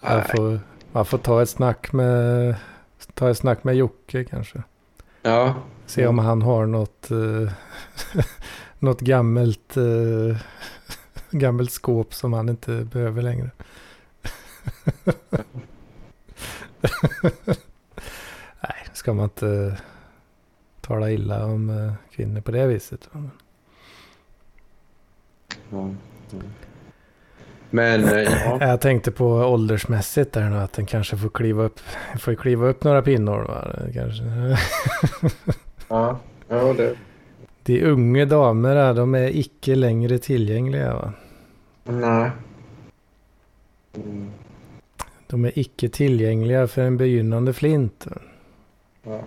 Ja. Man får ta ett snack med Jocke kanske. Ja. Se om han har något gammalt skåp som han inte behöver längre. Nej, ska man inte tala illa om kvinnor på det viset. Men, ja. Jag tänkte på åldersmässigt där nu, att den kanske får kliva upp några pinnor, va? Kanske. Ja, det. De unga damerna, de är icke längre tillgängliga, va? Nej. Mm. De är icke tillgängliga för en begynnande flint. Ja.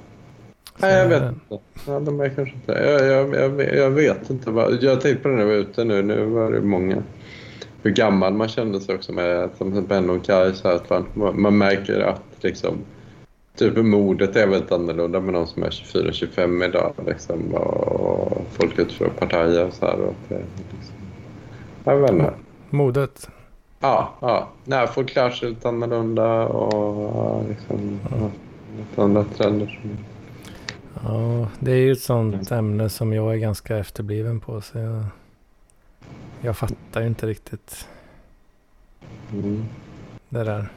Nej, jag vet inte. Ja, de är kanske inte. Jag vet inte. Jag tänkte på det när jag var ute nu. Nu var det många. Hur gammal man kände sig också med som Ben och Kaj, så att man märker att liksom typ modet är väldigt annorlunda med de som är 24-25 idag liksom, och folk utifrån partier och så här, och att liksom, jag vet inte. Modet? Ja. Nej, folk klär sig lite annorlunda och liksom lite andra trender. Ja, det är ju ett sånt ämne som jag är ganska efterbliven på, så jag fattar ju inte riktigt det där.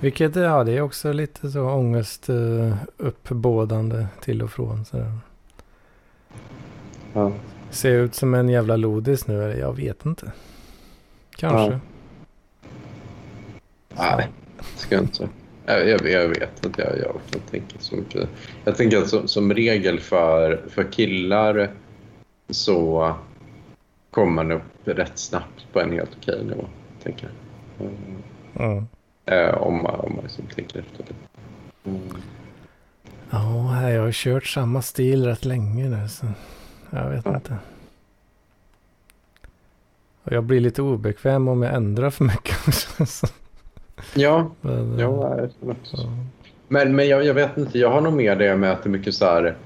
Vilket, ja, det är också lite så ångestuppbådande till och från. Sådär. Ja. Ser ut som en jävla lodis nu, eller jag vet inte. Kanske. Ja. Nej, ska jag inte. Jag vet att jag ofta tänker så mycket. Jag tänker att som regel för killar så kommer man upp rätt snabbt på en helt okej nivå, tänker jag. Om man liksom tänker efter det. Ja, jag har kört samma stil rätt länge nu, så jag vet inte. Och jag blir lite obekväm om jag ändrar för mycket. Men jag vet inte, jag har nog mer det med att det är mycket så här.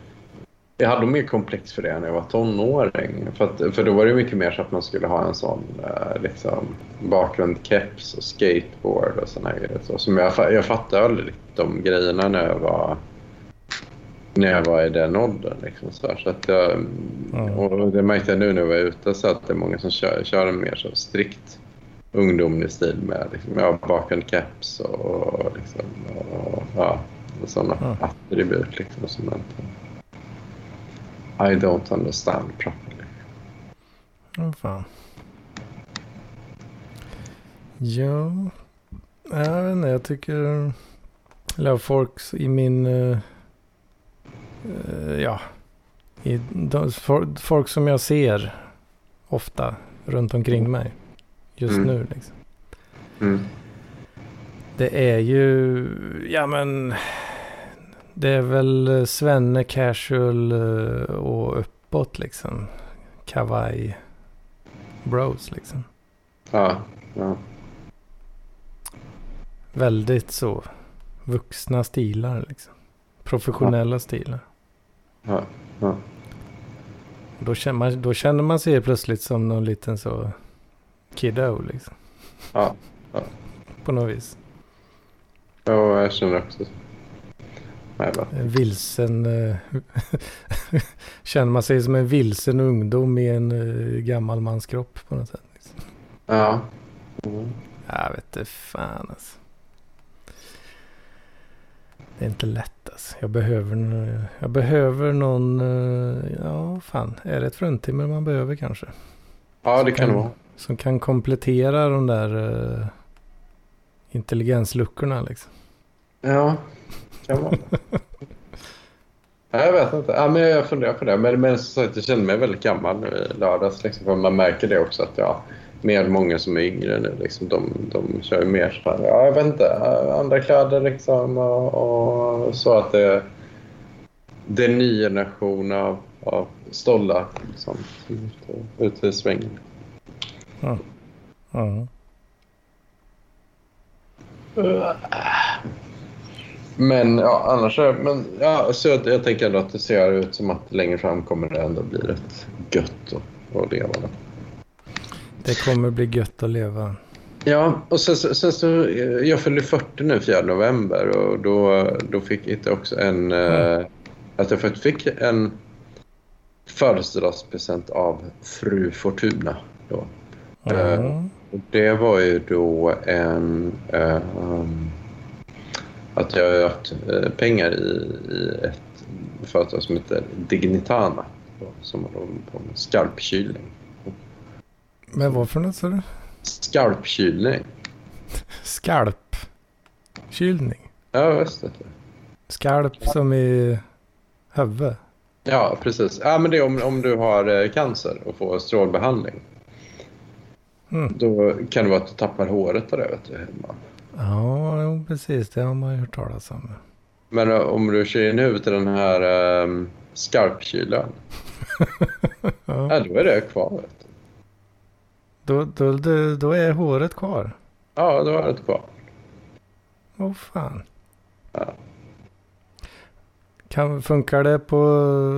Jag hade nog mer komplex för det när jag var tonåring. För då var det mycket mer så att man skulle ha en sån liksom, bakgrundkeps och skateboard och sådana grejer. Som jag fattade aldrig de grejerna när jag var i den åldern. Liksom, så att och det märkte jag nu när jag var ute, så att det är många som kör en mer så strikt ungdomlig stil med liksom, bakgrundkeps och, liksom, och sådana attribut liksom, som inte... I don't understand properly. Åh fan. Ja. Jag vet inte, jag tycker... Eller folk i min... folk som jag ser ofta runt omkring mig. Just nu liksom. Mm. Det är ju... Ja men... Det är väl svenne, casual och uppåt liksom. Kavaj bros liksom. Ja. Väldigt så vuxna stilar liksom. Professionella stilar. Ja. Då känner man sig plötsligt som någon liten så kiddo liksom. Ja. På något vis. Ja, jag känner också. Vilsen känner man sig som en vilsen ungdom i en gammal mans kropp på något sätt liksom. Ja. Mm. Jag vet inte fan alltså. Det är inte lätt alltså. Jag behöver någon är det ett fruntimmer man behöver kanske? Ja, det kan det vara. Som kan komplettera de där intelligensluckorna liksom. Ja. Jag vet inte. Ja, men jag funderar på det. Men så att jag känner mig väldigt gammal nu i lördags. Liksom, för man märker det också att jag med många som är yngre nu. Liksom, de kör mer så här. Ja, jag vet inte. Andra kläder liksom. Och så att det är en ny generation av stolla liksom, ute i svängen. Ja. Mm. Men så jag tänker ändå att det ser ut som att längre fram kommer det ändå bli rätt gött att leva. Det kommer bli gött att leva. Ja, och sen så jag fyllde 40 nu 4 november och då fick jag också att jag faktiskt fick en födelsedagspresent av Fru Fortuna då. Det var ju då en att jag har haft pengar i ett företag som heter Dignitana som har på med skarpkylning. Men vad för något sa du? Skarpkylning. Skarpkylning? Ja, visst. Skarp som i huvud? Ja, precis. Ja, men det är om du har cancer och får strålbehandling. Då kan det vara att du tappar håret av det, vet du, hemma. Ja, precis. Det har man hört talas om. Men om du kör in huvudet i den här skarpkylan då är det kvar, vet du. Då är håret kvar? Ja, då är det kvar. Åh fan. Ja. Funkar det på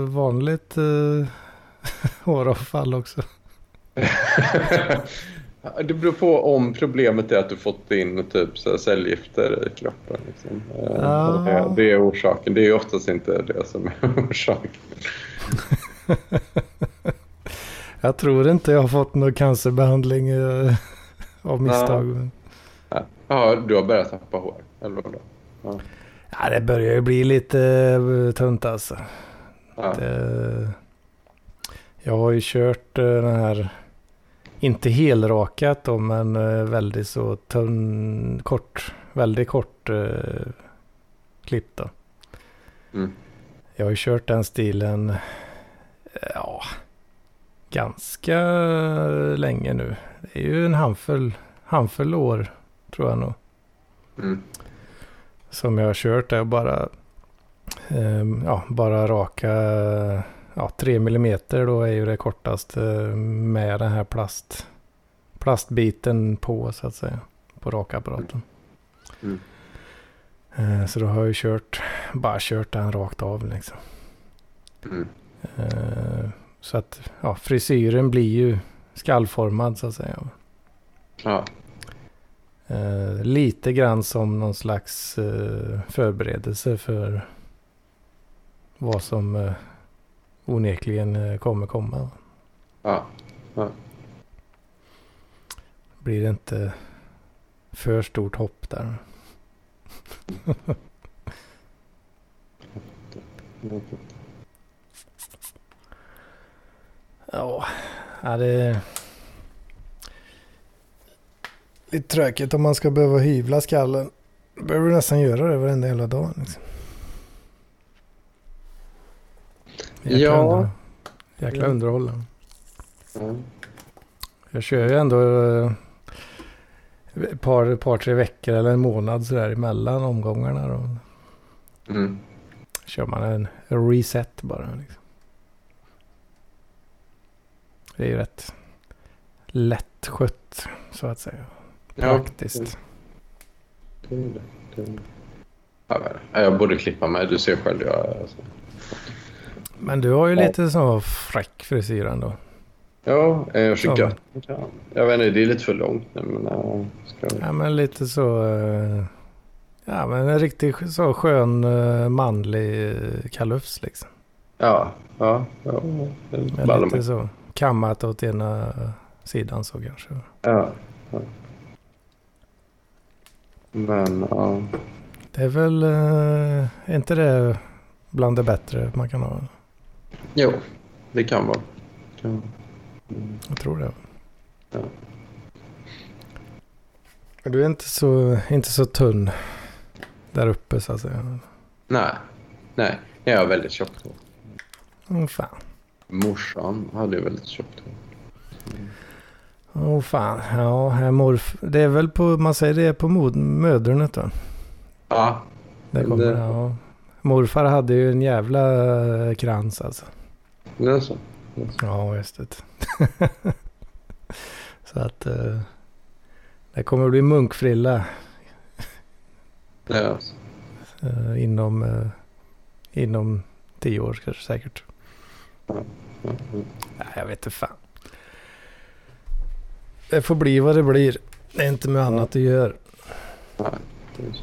vanligt håravfall också? Det beror på om problemet är att du fått in typ så här cellgifter i kroppen liksom. Det är orsaken. Det är oftast inte det som är orsaken. Jag tror inte jag har fått någon cancerbehandling av misstag. Ja, du har börjat tappa hår eller vad då? Ja. Ja, det börjar ju bli lite tunt alltså. Ja. Jag har ju kört den här inte helrakat då, men väldigt så tunn, kort, väldigt kort klipp då. Mm. Jag har ju kört den stilen ja, ganska länge nu. Det är ju en handfull år tror jag nog. Mm. Som jag har kört där bara bara raka 3 millimeter då är ju det kortaste med den här plastbiten på så att säga på rakapparaten. Mm. Så då har jag kört den rakt av liksom. Mm. Så att frisyren blir ju skallformad så att säga. Ja. Lite grann som någon slags förberedelse för vad som onekligen kommer komma. Ja. Ja. Blir det inte för stort hopp där? Ja, det är lite tråkigt om man ska behöva hyvla skallen. Behöver du nästan göra det varenda hela dag liksom. Ja. Jäkla underhållande. Mm. Jag kör ju ändå ett par 3 veckor eller en månad så där emellan omgångarna då. Mm. Kör man en reset bara liksom. Det är ju rätt lätt skött så att säga. Praktiskt. Ja, det. Jag borde klippa mig, du ser själv jag alltså. Men du har ju lite så fräck frisyr ändå. Ja, jag tycker jag vet inte, det är lite för långt nu, men men lite så en riktigt så skön manlig kalufs liksom. Ja. Men lite så kammat åt ena sidan så kanske. Ja. Men ja. Det är väl inte det bland det bättre man kan ha. Jo, det kan vara. Jag tror det. Ja. Du är inte så tunn där uppe så att säga. Nej. Jag är väldigt tjockt hår. Åh fan. Morsan hade ju väldigt tjockt hår. Åh fan. Ja, det är väl på, man säger det är på mödernet då. Ja. Det kommer det. Ja. Morfar hade ju en jävla krans alltså. Det är så. Ja, just det. Så att det kommer att bli munkfrilla. Ja. Inom 10 år kanske säkert. Mm. Nej, jag vet inte fan. Det får bli vad det blir. Det är inte med annat du gör. Nej, det är så.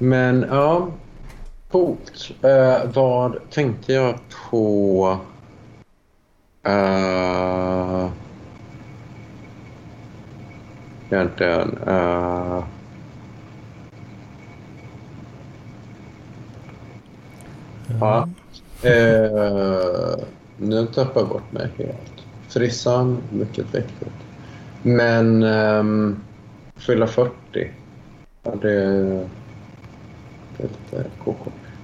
Men ja, coolt. Vad tänkte jag på? Egentligen. Nu tappar jag bort mig helt. Frissan, mycket viktigt. Men fylla 40. Ja, det...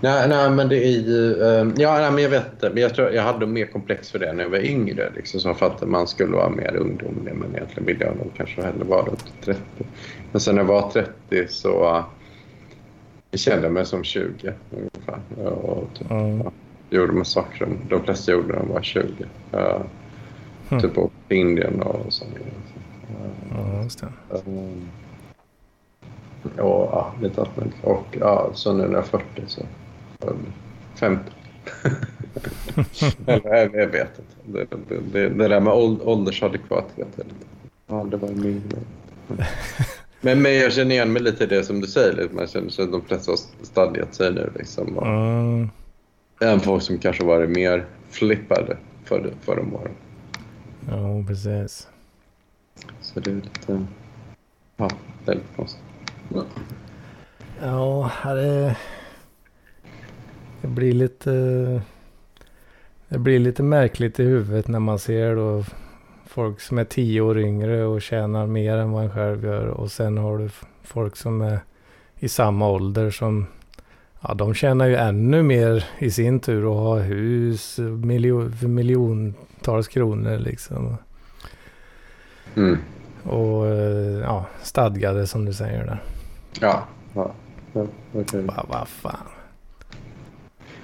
Nej, men det är jag vet inte. Men jag tror jag hade mer komplex för det när jag var yngre liksom, så för att man skulle vara mer ungdomlig, men egentligen ville jag nog kanske hellre vara runt 30. Men sen när jag var 30 så jag kände mig som 20 ungefär. Gjorde med saker de flesta gjorde när de var 20. Typ på Indien och sånt. Lite allmänt. Och så nu när jag är 40 så 50. Eller jag vet inte. Det där med åldersadekvathet. Ja, det var min. Men jag känner igen mig lite i det som du säger. Liksom. Man känner sig att de flesta har stadiat sig nu. Liksom. En folk som kanske varit mer flippade för de åren. Ja, precis. Så det är lite... Ja, det är lite konstigt. Ja, det blir lite märkligt i huvudet när man ser då folk som är 10 år yngre och tjänar mer än vad en själv gör, och sen har du folk som är i samma ålder som, ja, de tjänar ju ännu mer i sin tur och har hus, miljontals kronor liksom. Mm. Och ja, stadgade som du säger där. Ja. Okay. Vad fan.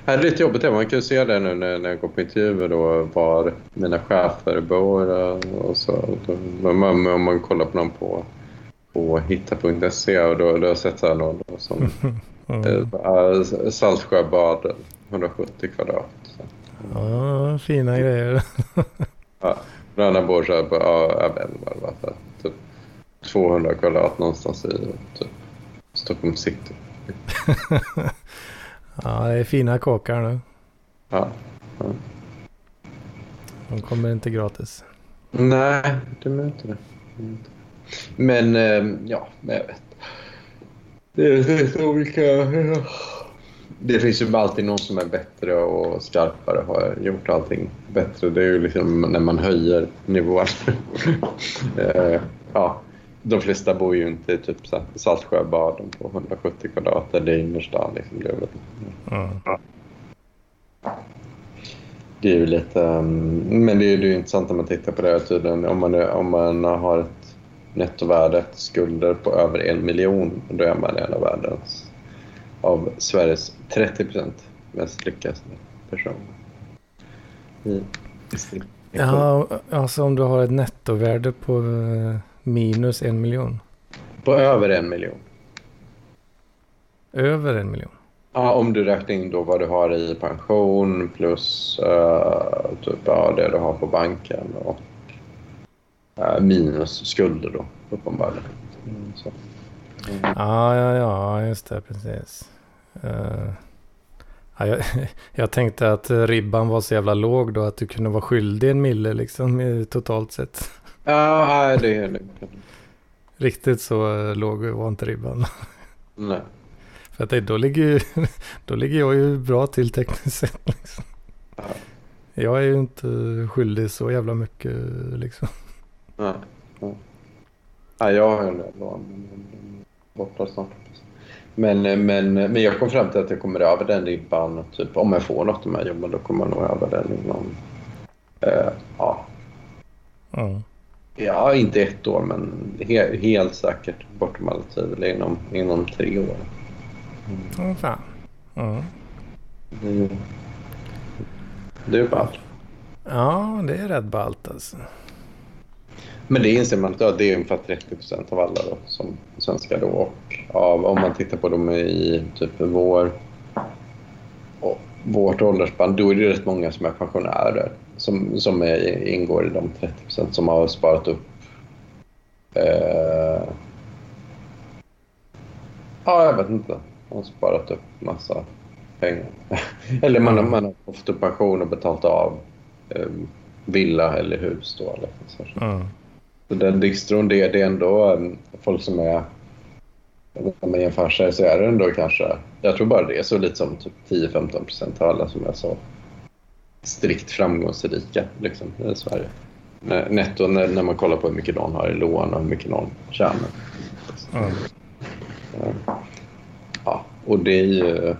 Det är lite jobbigt, man kan ju se det nu när jag går på intervjuer då, var mina chefer bor och så. Om man kollar på dem på hitta.se, och då har jag sett här någon som Saltsjöbad 170 kvadrat. Så. Ja, fina grejer. Ja, Röna bor så här på, jag vet inte vad det var, typ 200 kvadrat någonstans i typ Stockholm city. Ja, det är fina kåkar nu. Ja. De kommer inte gratis. Nej, det är inte det. Men, ja, jag vet. Det finns ju alltid någon som är bättre och skarpare, har gjort allting bättre. Det är ju liksom när man höjer nivån. Ja. De flesta bor ju inte i typ Saltsjöbaden på 170 kvadrat eller i innerstan liksom. Det är ju lite, men det är ju intressant när man tittar på det här tydligen. Om man har ett nettovärde, skulder på över 1 miljon, då är man en av världens, av Sveriges 30% mest lyckade personer. Ja, alltså om du har ett nettovärde på minus 1 miljon. På över 1 miljon. Över 1 miljon? Ja, om du räknar in då vad du har i pension plus typ, ja, det du har på banken och minus skulder då, uppenbarligen. Så. Ja, just det, precis. Ja, jag tänkte att ribban var så jävla låg då att du kunde vara skyldig 1 mille liksom totalt sett. Ja, det är det. Riktigt så låg var inte ribban. Nej. För att då ligger jag ju bra till tekniskt sett liksom. Ja. Jag är ju inte skyldig så jävla mycket liksom. Nej. Ja, jag har en borta snart. Men jag kom fram till att jag kommer över den ribban, typ om jag får något av de här jobben, då kommer jag nog över den inom ja. Mm. Ja, inte 1 år, men helt säkert bortom alla tvivel inom 3 år. Fan. Mm. Det är ballt. Ja, det är rätt ballt alltså. Men det inser man att det är ungefär 30% av alla då, som svenskar då, och av, om man tittar på dem i typ vårt åldersspann, då är det rätt många som är pensionärer som ingår i de 30% som har sparat upp jag vet inte, de har sparat upp massa pengar eller man har fått upp pension och betalt av villa eller hus då, eller så. Mm. Så den dikstron, det är ändå folk som är, om man jämför sig så är det ändå kanske, jag tror bara det är så lite som typ 10-15% av alla som är så strikt framgångsrika liksom, i Sverige. Netto när man kollar på hur mycket någon har i lån och hur mycket någon tjänar. Mm. Ja, och det är ju,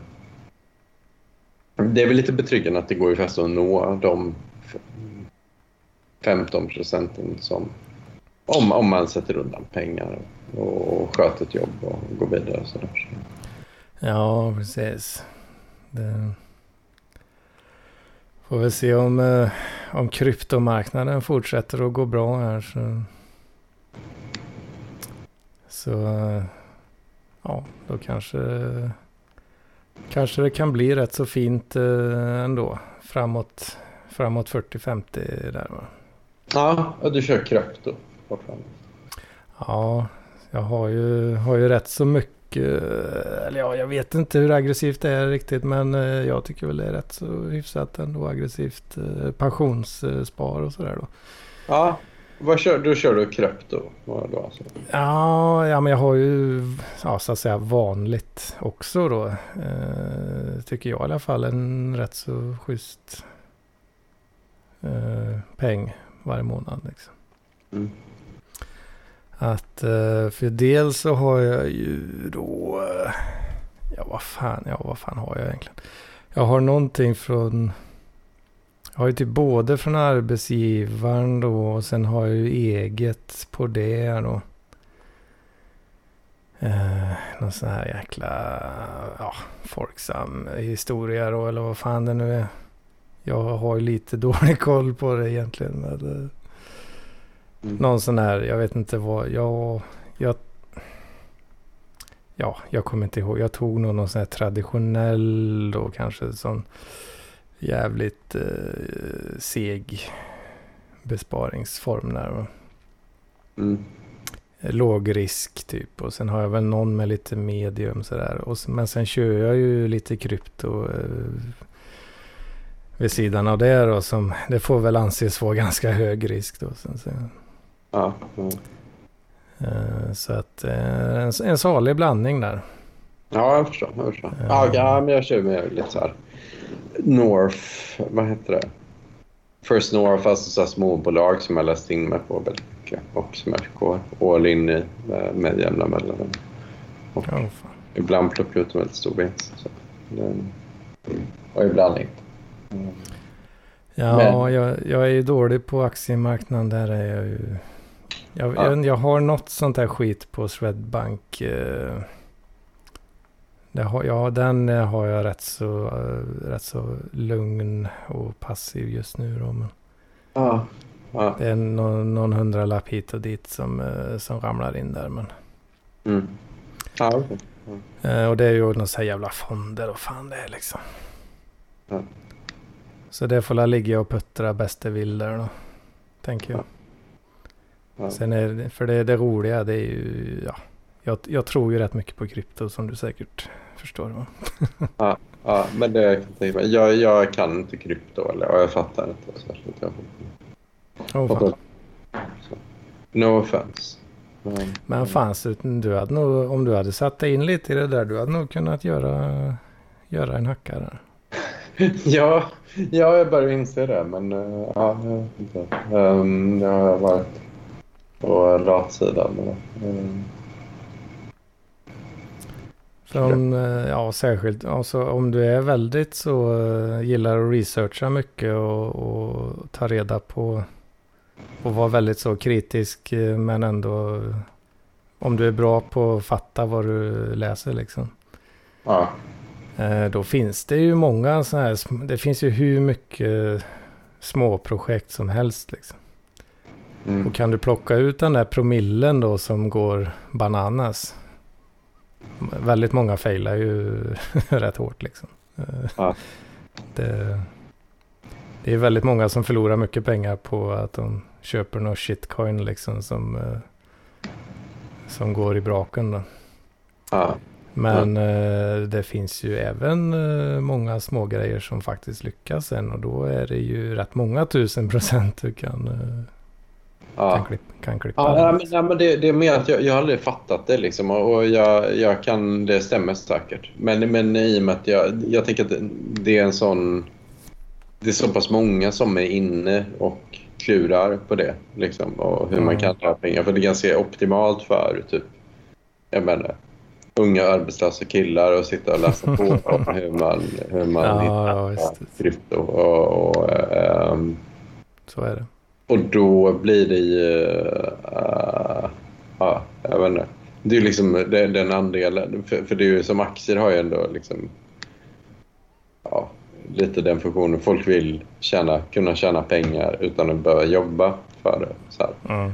det är väl lite betryggande att det går ju fast att nå de 15% som, om man sätter undan pengar och sköter ett jobb och går vidare och sådär. Ja, precis. Det får vi se om kryptomarknaden fortsätter att gå bra här. Så ja, då kanske det kan bli rätt så fint ändå framåt 40-50 där, va? Ja, och du kör krypto. Ja, jag har ju rätt så mycket, eller ja, jag vet inte hur aggressivt det är riktigt, men jag tycker väl det är rätt så hyfsat ändå aggressivt pensionsspar och sådär då. Ja, kör du krypto då alltså? Ja, men jag har ju, ja, så att säga vanligt också då, tycker jag i alla fall, en rätt så schysst peng varje månad liksom. Mm. Att för dels så har jag ju då vad fan har jag egentligen? Jag har någonting från, jag har ju typ både från arbetsgivaren då, och sen har jag ju eget på det då. Någon sån här jäkla folksam historia då, eller vad fan det nu är. Jag har ju lite dålig koll på det egentligen. Men, någon sån här, jag vet inte vad, jag kommer inte ihåg. Jag tog någon sån här traditionell då, kanske sån jävligt seg besparingsform där. Mm. Låg risk typ, och sen har jag väl någon med lite medium sådär, och men sen kör jag ju lite krypto vid sidan av det då, som det får väl anses vara ganska hög risk då sen. Ja. Mm. Så att en salig blandning där. Ja, jag förstår. Ja, men jag kör med lite så här North, vad heter det? First North, alltså så här småbolag som jag läst in mig på väldigt mycket och som jag går all in i med jämna mellanrum. Och ibland plockar jag ut en väldigt stor vinst. Och ibland inte. Mm. Ja, men jag är ju dålig på aktiemarknaden, där är jag ju. Jag har något sånt här skit på Swedbank. Den har jag rätt så lugn och passiv just nu då. Men det är någon 100-lapp hit och dit som ramlar in där, men. Mm. Ja, okay. Och det är ju någon sån här jävla fonder och fan det är liksom. Mm. Så det får ligga och puttra bäst det vill där då, tänker jag. Mm. Sen är det, för det roliga, det är ju Jag tror ju rätt mycket på krypto, som du säkert förstår, va? Ja, men det jag kan inte krypto, eller jag fattar inte särskilt. No offense. Men fanns du hade nog, om du hade satt dig in lite i det där, du hade nog kunnat göra en hacka där. Ja, jag börjar inse det, men jag har varit på latsidan med det. Särskilt alltså, om du är väldigt så gillar att researcha mycket och ta reda på och vara väldigt så kritisk, men ändå om du är bra på att fatta vad du läser liksom. Ja. Då finns det ju många så här, det finns ju hur mycket små projekt som helst liksom. Mm. Och kan du plocka ut den där promillen då som går bananas. Väldigt många failar ju rätt hårt liksom. Ja. Det är väldigt många som förlorar mycket pengar på att de köper någon shitcoin liksom som går i braken då. Ja. Men det finns ju även många små grejer som faktiskt lyckas sen, och då är det ju rätt många 1000% du kan klippa. Men det är mer att jag har aldrig fattat det liksom, och jag kan, det stämmer säkert. Men i och med att jag tänker att det är en sån, det är så pass många som är inne och klurar på det liksom, och hur man kan ta pengar, för det är ganska optimalt för typ, jag menar, unga arbetslösa killar och sitta och läsa på om hur man hittar krypto och så är det. Och då blir det ju, jag vet inte. Det är liksom den andelen, för det är ju som aktier har ju ändå liksom, lite den funktionen. Folk vill kunna tjäna pengar utan att börja jobba för det. Så här. Mm.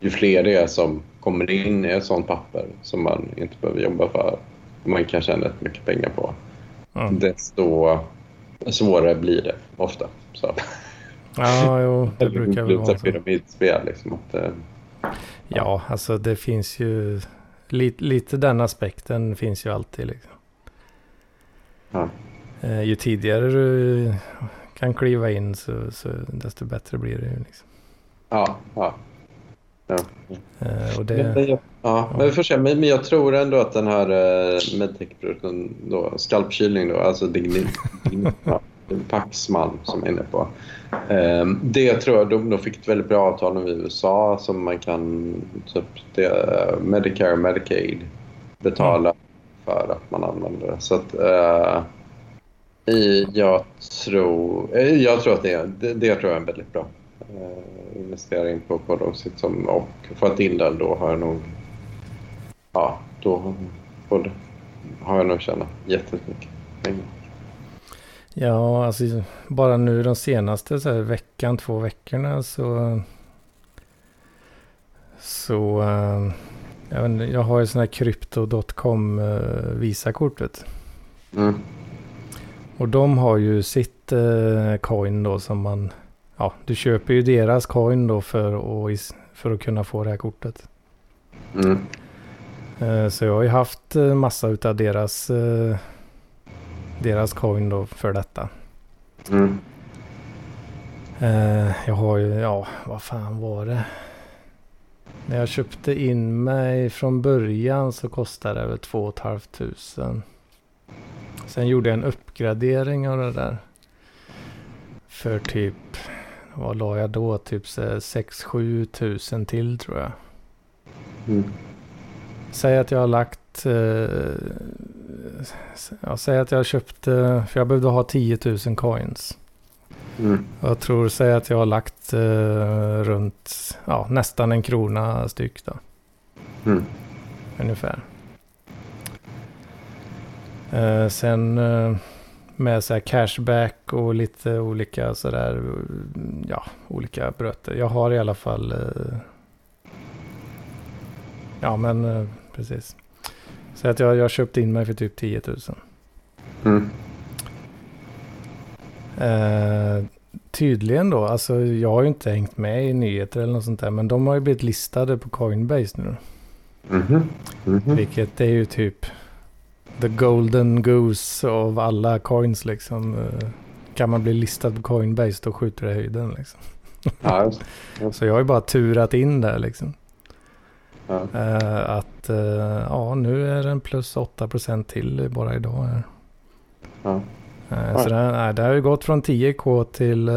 Ju fler det är som kommer in i ett sånt papper som man inte behöver jobba för, och man kan tjäna rätt mycket pengar på, desto svårare blir det ofta. Så. Ja, jo, det brukar väl vara så. Pyramidspel liksom, ja, alltså det finns ju lite den aspekten finns ju alltid liksom. Ja. Ju tidigare du kan kliva in så desto bättre blir det ju liksom. Ja. Och det, men för sig, men jag tror ändå att den här medtech-produkten då, skalpkylning då, alltså dignitet Paxman som är inne på. Det tror jag de fick ett väldigt bra avtal med USA som man kan typ Medicare och Medicaid betala för att man använder det. Så att jag tror att det tror jag är en väldigt bra investering på lång sikt som, och för att innan då har jag nog har jag nog tjänat jättemycket pengar. Ja, alltså bara nu de senaste så här, veckan, 2 veckorna så jag har ju sån här crypto.com visakort vet. Mm. Och de har ju sitt coin då som man du köper ju deras coin då för att kunna få det här kortet. Mm. Så jag har ju haft massa utav deras coin då för detta. Mm. Jag har ju, vad fan var det? När jag köpte in mig från början så kostade det över 2 500. Sen gjorde jag en uppgradering av det där. För typ, vad la jag då? Typ 6-7 000 till tror jag. Mm. Säg att jag köpte, för jag behövde ha 10 000 coins. Mm. Jag tror, säg att jag har lagt runt nästan 1 krona styck då. Mm. Ungefär. Sen med så här cashback och lite olika sådär, olika brötter. Jag har i alla fall precis. Så att jag köpte in mig för typ 10 000. Mm. Tydligen då, alltså jag har ju inte hängt med i nyheter eller något sånt där, men de har ju blivit listade på Coinbase nu. Mm-hmm. Mm-hmm. Vilket är ju typ the golden goose av alla coins liksom. Kan man bli listad på Coinbase då skjuter det höjden liksom. Ja, så jag har ju bara turat in där liksom. Ja. Nu är den plus 8% till bara idag här. Ja. Så det har ju gått från 10k till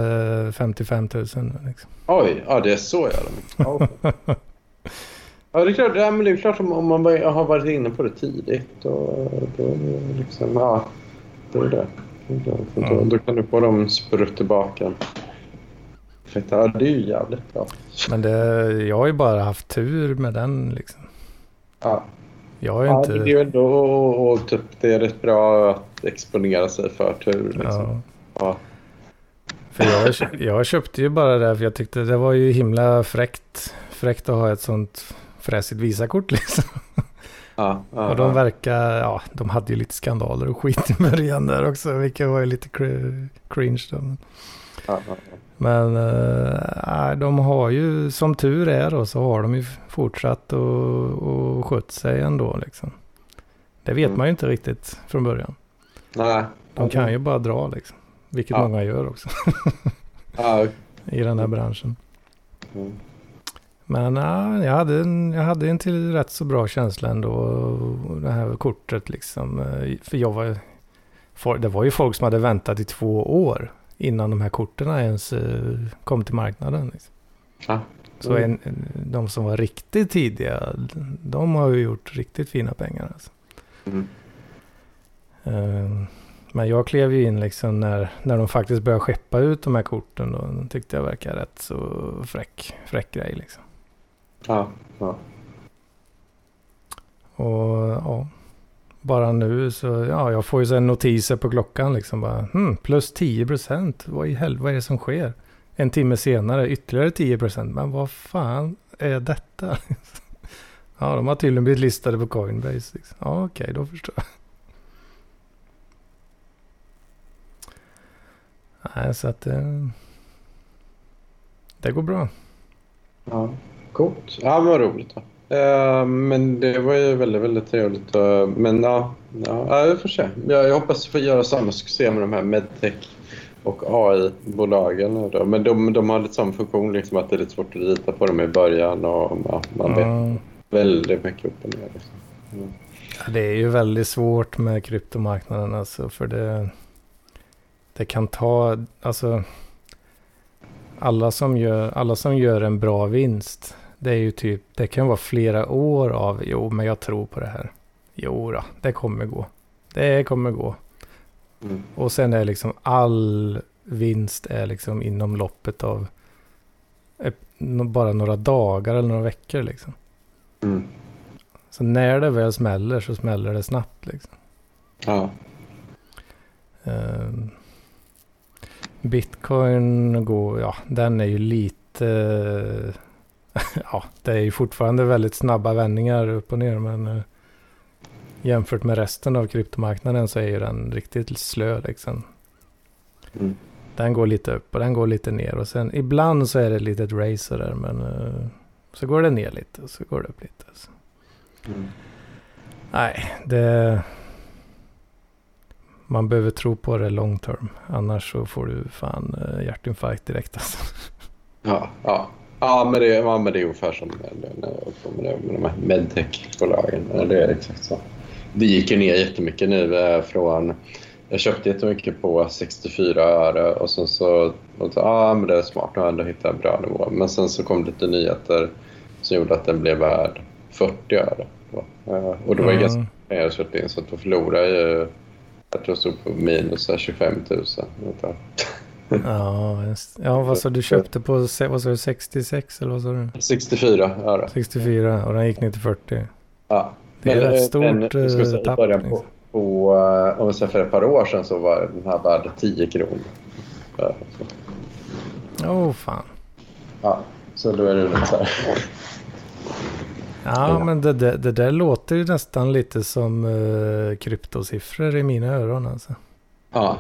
55 000 liksom. Oj, det är så jävla mycket. Okay. Det är klart, det är klart om man har varit inne på det tidigt och då liksom, det är det. Då kan du få dem sprutt tillbaka. Ja, det är ju jävligt bra. Men jag har ju bara haft tur med den liksom. Ja. Jag har ju inte... det är ju ändå och typ, det är rätt bra att exponera sig för tur liksom. Ja. För jag köpte ju bara det för jag tyckte det var ju himla fräckt att ha ett sånt fräsigt visakort liksom. Ja. Och de verkar, de hade ju lite skandaler och skit i början där också, vilket var ju lite cringe då. Ja. Men de har ju, som tur är då, så har de ju fortsatt och skött sig ändå liksom. Det vet man ju inte riktigt från början. Nej. De kan ju bara dra liksom, vilket många gör också. I den här branschen. Mm. Men jag hade en till rätt så bra känsla ändå, det här kortet liksom. För det var ju folk som hade väntat i 2 år. Innan de här korterna ens kom till marknaden. Liksom. Mm. Så de som var riktigt tidiga, de har ju gjort riktigt fina pengar. Alltså. Mm. Men jag klev ju in liksom när de faktiskt började skeppa ut de här korten. Då tyckte jag verkar rätt så fräck grej. Liksom. Ja. Och bara nu så, jag får ju så här notiser på klockan liksom bara, plus 10%, vad är det som sker? En timme senare, ytterligare 10%, men vad fan är detta? De har tydligen blivit listade på Coinbase liksom. Ja, okej, då förstår jag. Nej, så att det går bra. Ja, coolt. Ja, vad roligt då. Men det var ju väldigt, väldigt trevligt. Men jag får se. Jag hoppas få göra samma succé med de här medtech och AI-bolagen. Då. Men de har lite samma funktion, liksom att det är lite svårt att rita på dem i början. Och man vet väldigt mycket upp och ner. Liksom. Mm. Ja, det är ju väldigt svårt med kryptomarknaden. Alltså, för det... det kan ta, alltså alla som gör en bra vinst, det är ju typ, det kan vara flera år av, jo men jag tror på det här. Jo då, det kommer gå. Det kommer gå. Mm. Och sen är liksom all vinst är liksom inom loppet av bara några dagar eller några veckor liksom. Mm. Så när det väl smäller så smäller det snabbt liksom. Ja. Bitcoin går, ja, den är ju lite ja, det är ju fortfarande väldigt snabba vändningar upp och ner, men jämfört med resten av kryptomarknaden så är ju den riktigt slö liksom. Mm. Den går lite upp och den går lite ner, och sen ibland så är det ett litet race där, men så går det ner lite och så går det upp lite. Så. Mm. Nej, det, man behöver tro på det long term, annars så får du fan hjärtinfarkt direkt alltså. Ja, men det är ungefär som när jag kom med de här medtech-bolagen. Det är exakt så. Det gick ju ner jättemycket nu från, jag köpte jättemycket på 64 öre och sen så, men det är smart att ändå hitta en bra nivå. Men sen så kom lite nyheter som gjorde att den blev värd 40 öre. Och det var ju ganska när jag köpte in, så att då förlorade ju, jag tror jag stod på minus 25 000. Ja, just. Ja, vad sa du köpte på, vad sa du, 66 eller vad sa du? 64 öre. 64, och den gick ner till 40. Ja. Det är men, rätt stort tapp. På, om vi säger för ett par år sedan så var den här värd 10 kronor. Åh, fan. Ja, så då är det lite så här. Ja, men det där låter ju nästan lite som kryptosiffror i mina öron alltså. Ja.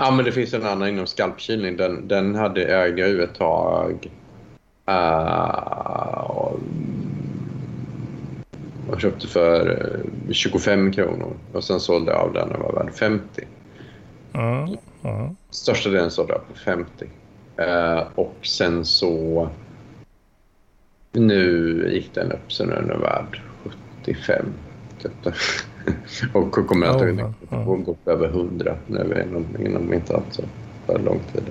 Ja, men det finns en annan inom skalpkylning. Den hade ägde ju ett tag. Jag köpte för 25 kronor och sen sålde jag av den och var värd 50. Mm. Största delen sålde jag på 50. Och sen så nu gick den upp, så nu är den värd 75. Och kommer att gå upp över 100 nu inom inte allt så för lång tid.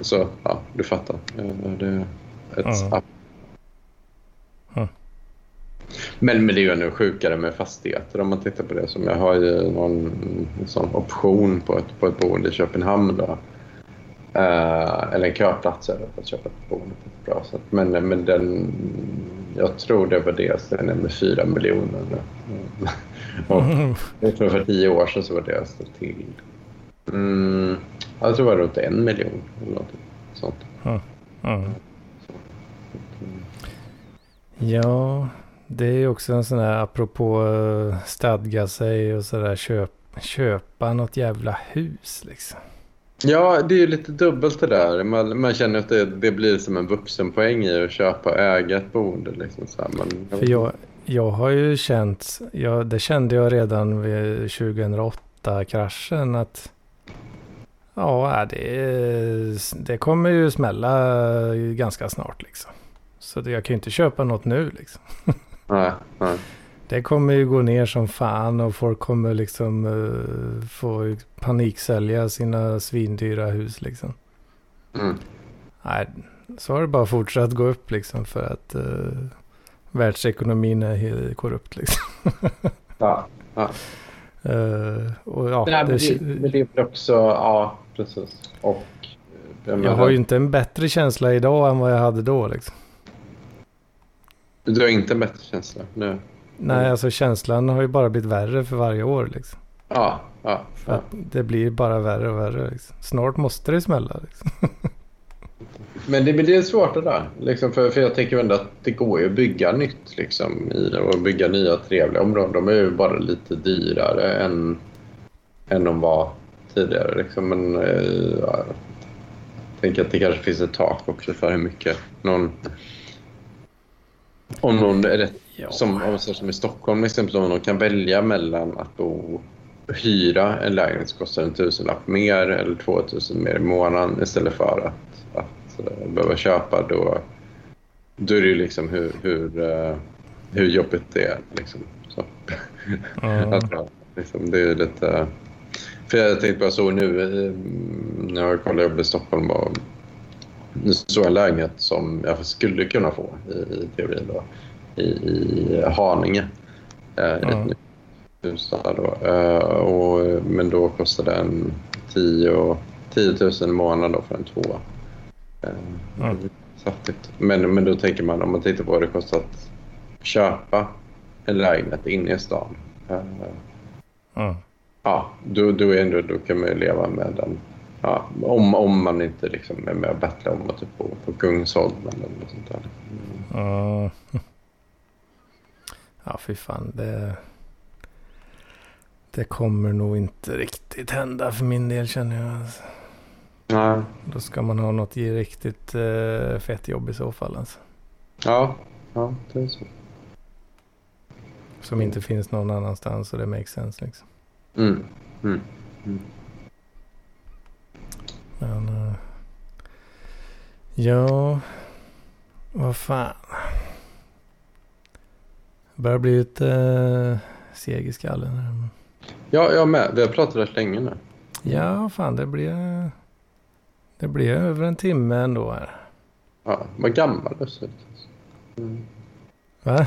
Så du fattar. Det är ett app. Men det är ju ännu sjukare med fastigheter om man tittar på det. Som jag har ju någon sån option på ett boende i Köpenhamn då. Eller en köplats för att köpa ett boende på ett bra sätt. Men den, jag tror det var det, den är med 4 miljoner nu. Och jag tror för 10 år sedan så var det till jag tror det var runt 1 miljon eller något sånt. Ja, det är ju också en sån här, apropå stadga sig och sådär, köpa något jävla hus liksom. Ja, det är ju lite dubbelt det där. Man känner att det blir som en vuxenpoäng i att köpa eget boende liksom så här. För jag har ju känt, det kände jag redan vid 2008-kraschen att ja, det kommer ju smälla ganska snart liksom. Så jag kan ju inte köpa något nu liksom. Nej. Det kommer ju gå ner som fan och folk kommer liksom få paniksälja sina svindyra hus liksom. Mm. Nej, så har det bara fortsatt gå upp liksom för att världsekonomin är helt korrupt liksom. Ja. Och ja, det är också, ja, precis. Och jag har ju inte en bättre känsla idag än vad jag hade då liksom. Du har inte en bättre känsla nu? Nej, alltså känslan har ju bara blivit värre för varje år liksom. Ja. För att det blir bara värre och värre liksom. Snart måste det smälla liksom. Men det blir svårt det där liksom, för jag tänker ändå att det går ju att bygga nytt liksom, och bygga nya trevliga områden. De är ju bara lite dyrare än de var tidigare liksom. Men jag tänker att det kanske finns ett tak också för hur mycket någon är rätt. Som i Stockholm exempelvis, om de kan välja mellan att då hyra en lägenhet som kostar 1 000 lapp mer eller 2 000 mer i månaden istället för att behöva köpa, då är det ju liksom hur jobbigt det är liksom. Så. Att Liksom, det är lite... För jag tänkte på jag såg nu, när jag kollade upp i Stockholm, var så en lägenhet som jag skulle kunna få i teorin då, i Haninge. Ett nytt hus där då. Men då kostade den 10 000 månader då för en tvåa. Sattigt. Men då tänker man, om man tittar på vad det kostar att köpa en lägenhet inne i stan. Ja, då är ändå, då kan man ju leva med den. Ja, om man inte liksom är med och battlar om att typ på Kungsholmen eller något sånt där. Ja, fy fan. Det kommer nog inte riktigt hända för min del, känner jag. Nej. Då ska man ha något riktigt fett jobb i så fall. Alltså. Ja, det är så. Som inte finns någon annanstans, och det makes sense liksom. Men, ja, vad fan. Det börjar bli lite seg i skallen. Ja, jag med. Vi har pratat rätt länge nu. Ja, fan, det blir över en timme ändå här. Ja, vad gammal du ser ut. Va?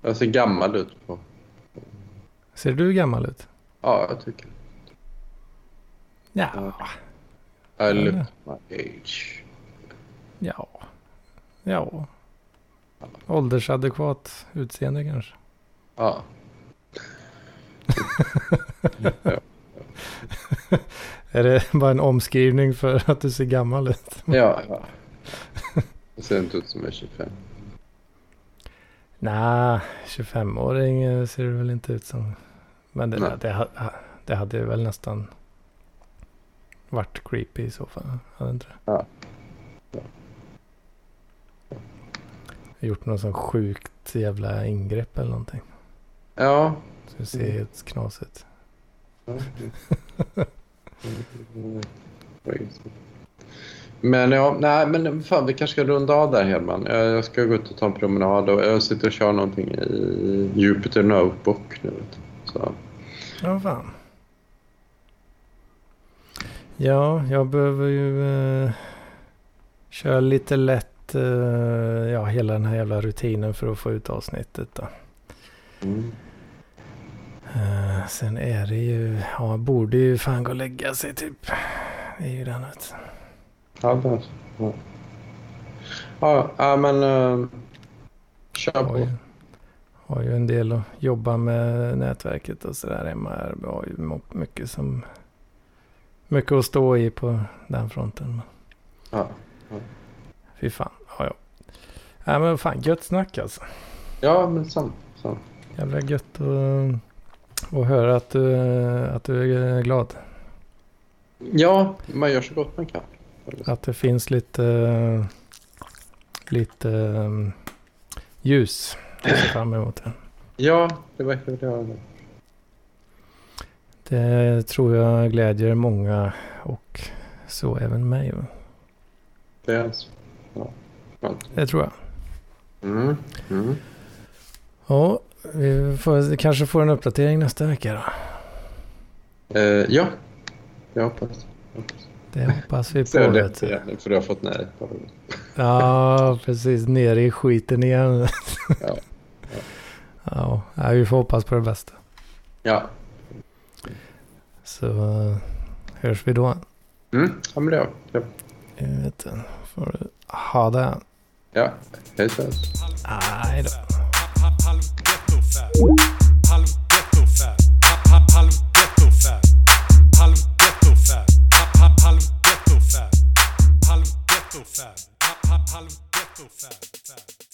Jag ser gammal ut på. Ser du gammal ut? Ja, jag tycker. Ja. I look my age. Ja. Åldersadekvat utseende kanske. Ja. Är det bara en omskrivning för att du ser gammal ut? Ja. Det ser inte ut som är 25. Nej, 25-åring ser det väl inte ut som. Men det hade ju väl nästan varit creepy i så fall. Hade inte det? Ja. Gjort något sånt sjukt jävla ingrepp eller någonting. Ja. Så det ser helt knasigt. Men ja, nej, men fan, vi kanske ska runda av där, Hedman. Jag ska gå ut och ta en promenad, och jag sitter och kör någonting i Jupyter Notebook nu. Så. Ja, fan. Ja, jag behöver ju köra lite lätt hela den här jävla rutinen för att få ut avsnittet då. Sen är det ju, borde ju fan gå och lägga sig typ. Det är ju den vet. Ja, men kör på. Har ju en del att jobba med nätverket och sådär hemma här. Vi har ju mycket att stå i på den fronten. Ja. Fy fan, ja. Ja, men fan, gött snack alltså. Ja, men sant. Jävla gött och höra att du är glad. Ja, man gör så gott man kan. Att det finns lite ljus att se fram emot det. Ja, det verkar det göra. Det tror jag glädjer många, och så även mig. Det är så. Ja. Det tror jag. Mm. Ja, vi kanske får en uppdatering nästa vecka då. Ja, jag hoppas. Det hoppas vi på. Det igen, för du har fått ner. Ja, precis. Nere i skiten igen. Ja, vi får hoppas på det bästa. Ja. Så hörs vi då. Ja, men det. Ja. Jag vet inte. Får du ha det. Ja, hej då. Nej då. Halv ghetto fab.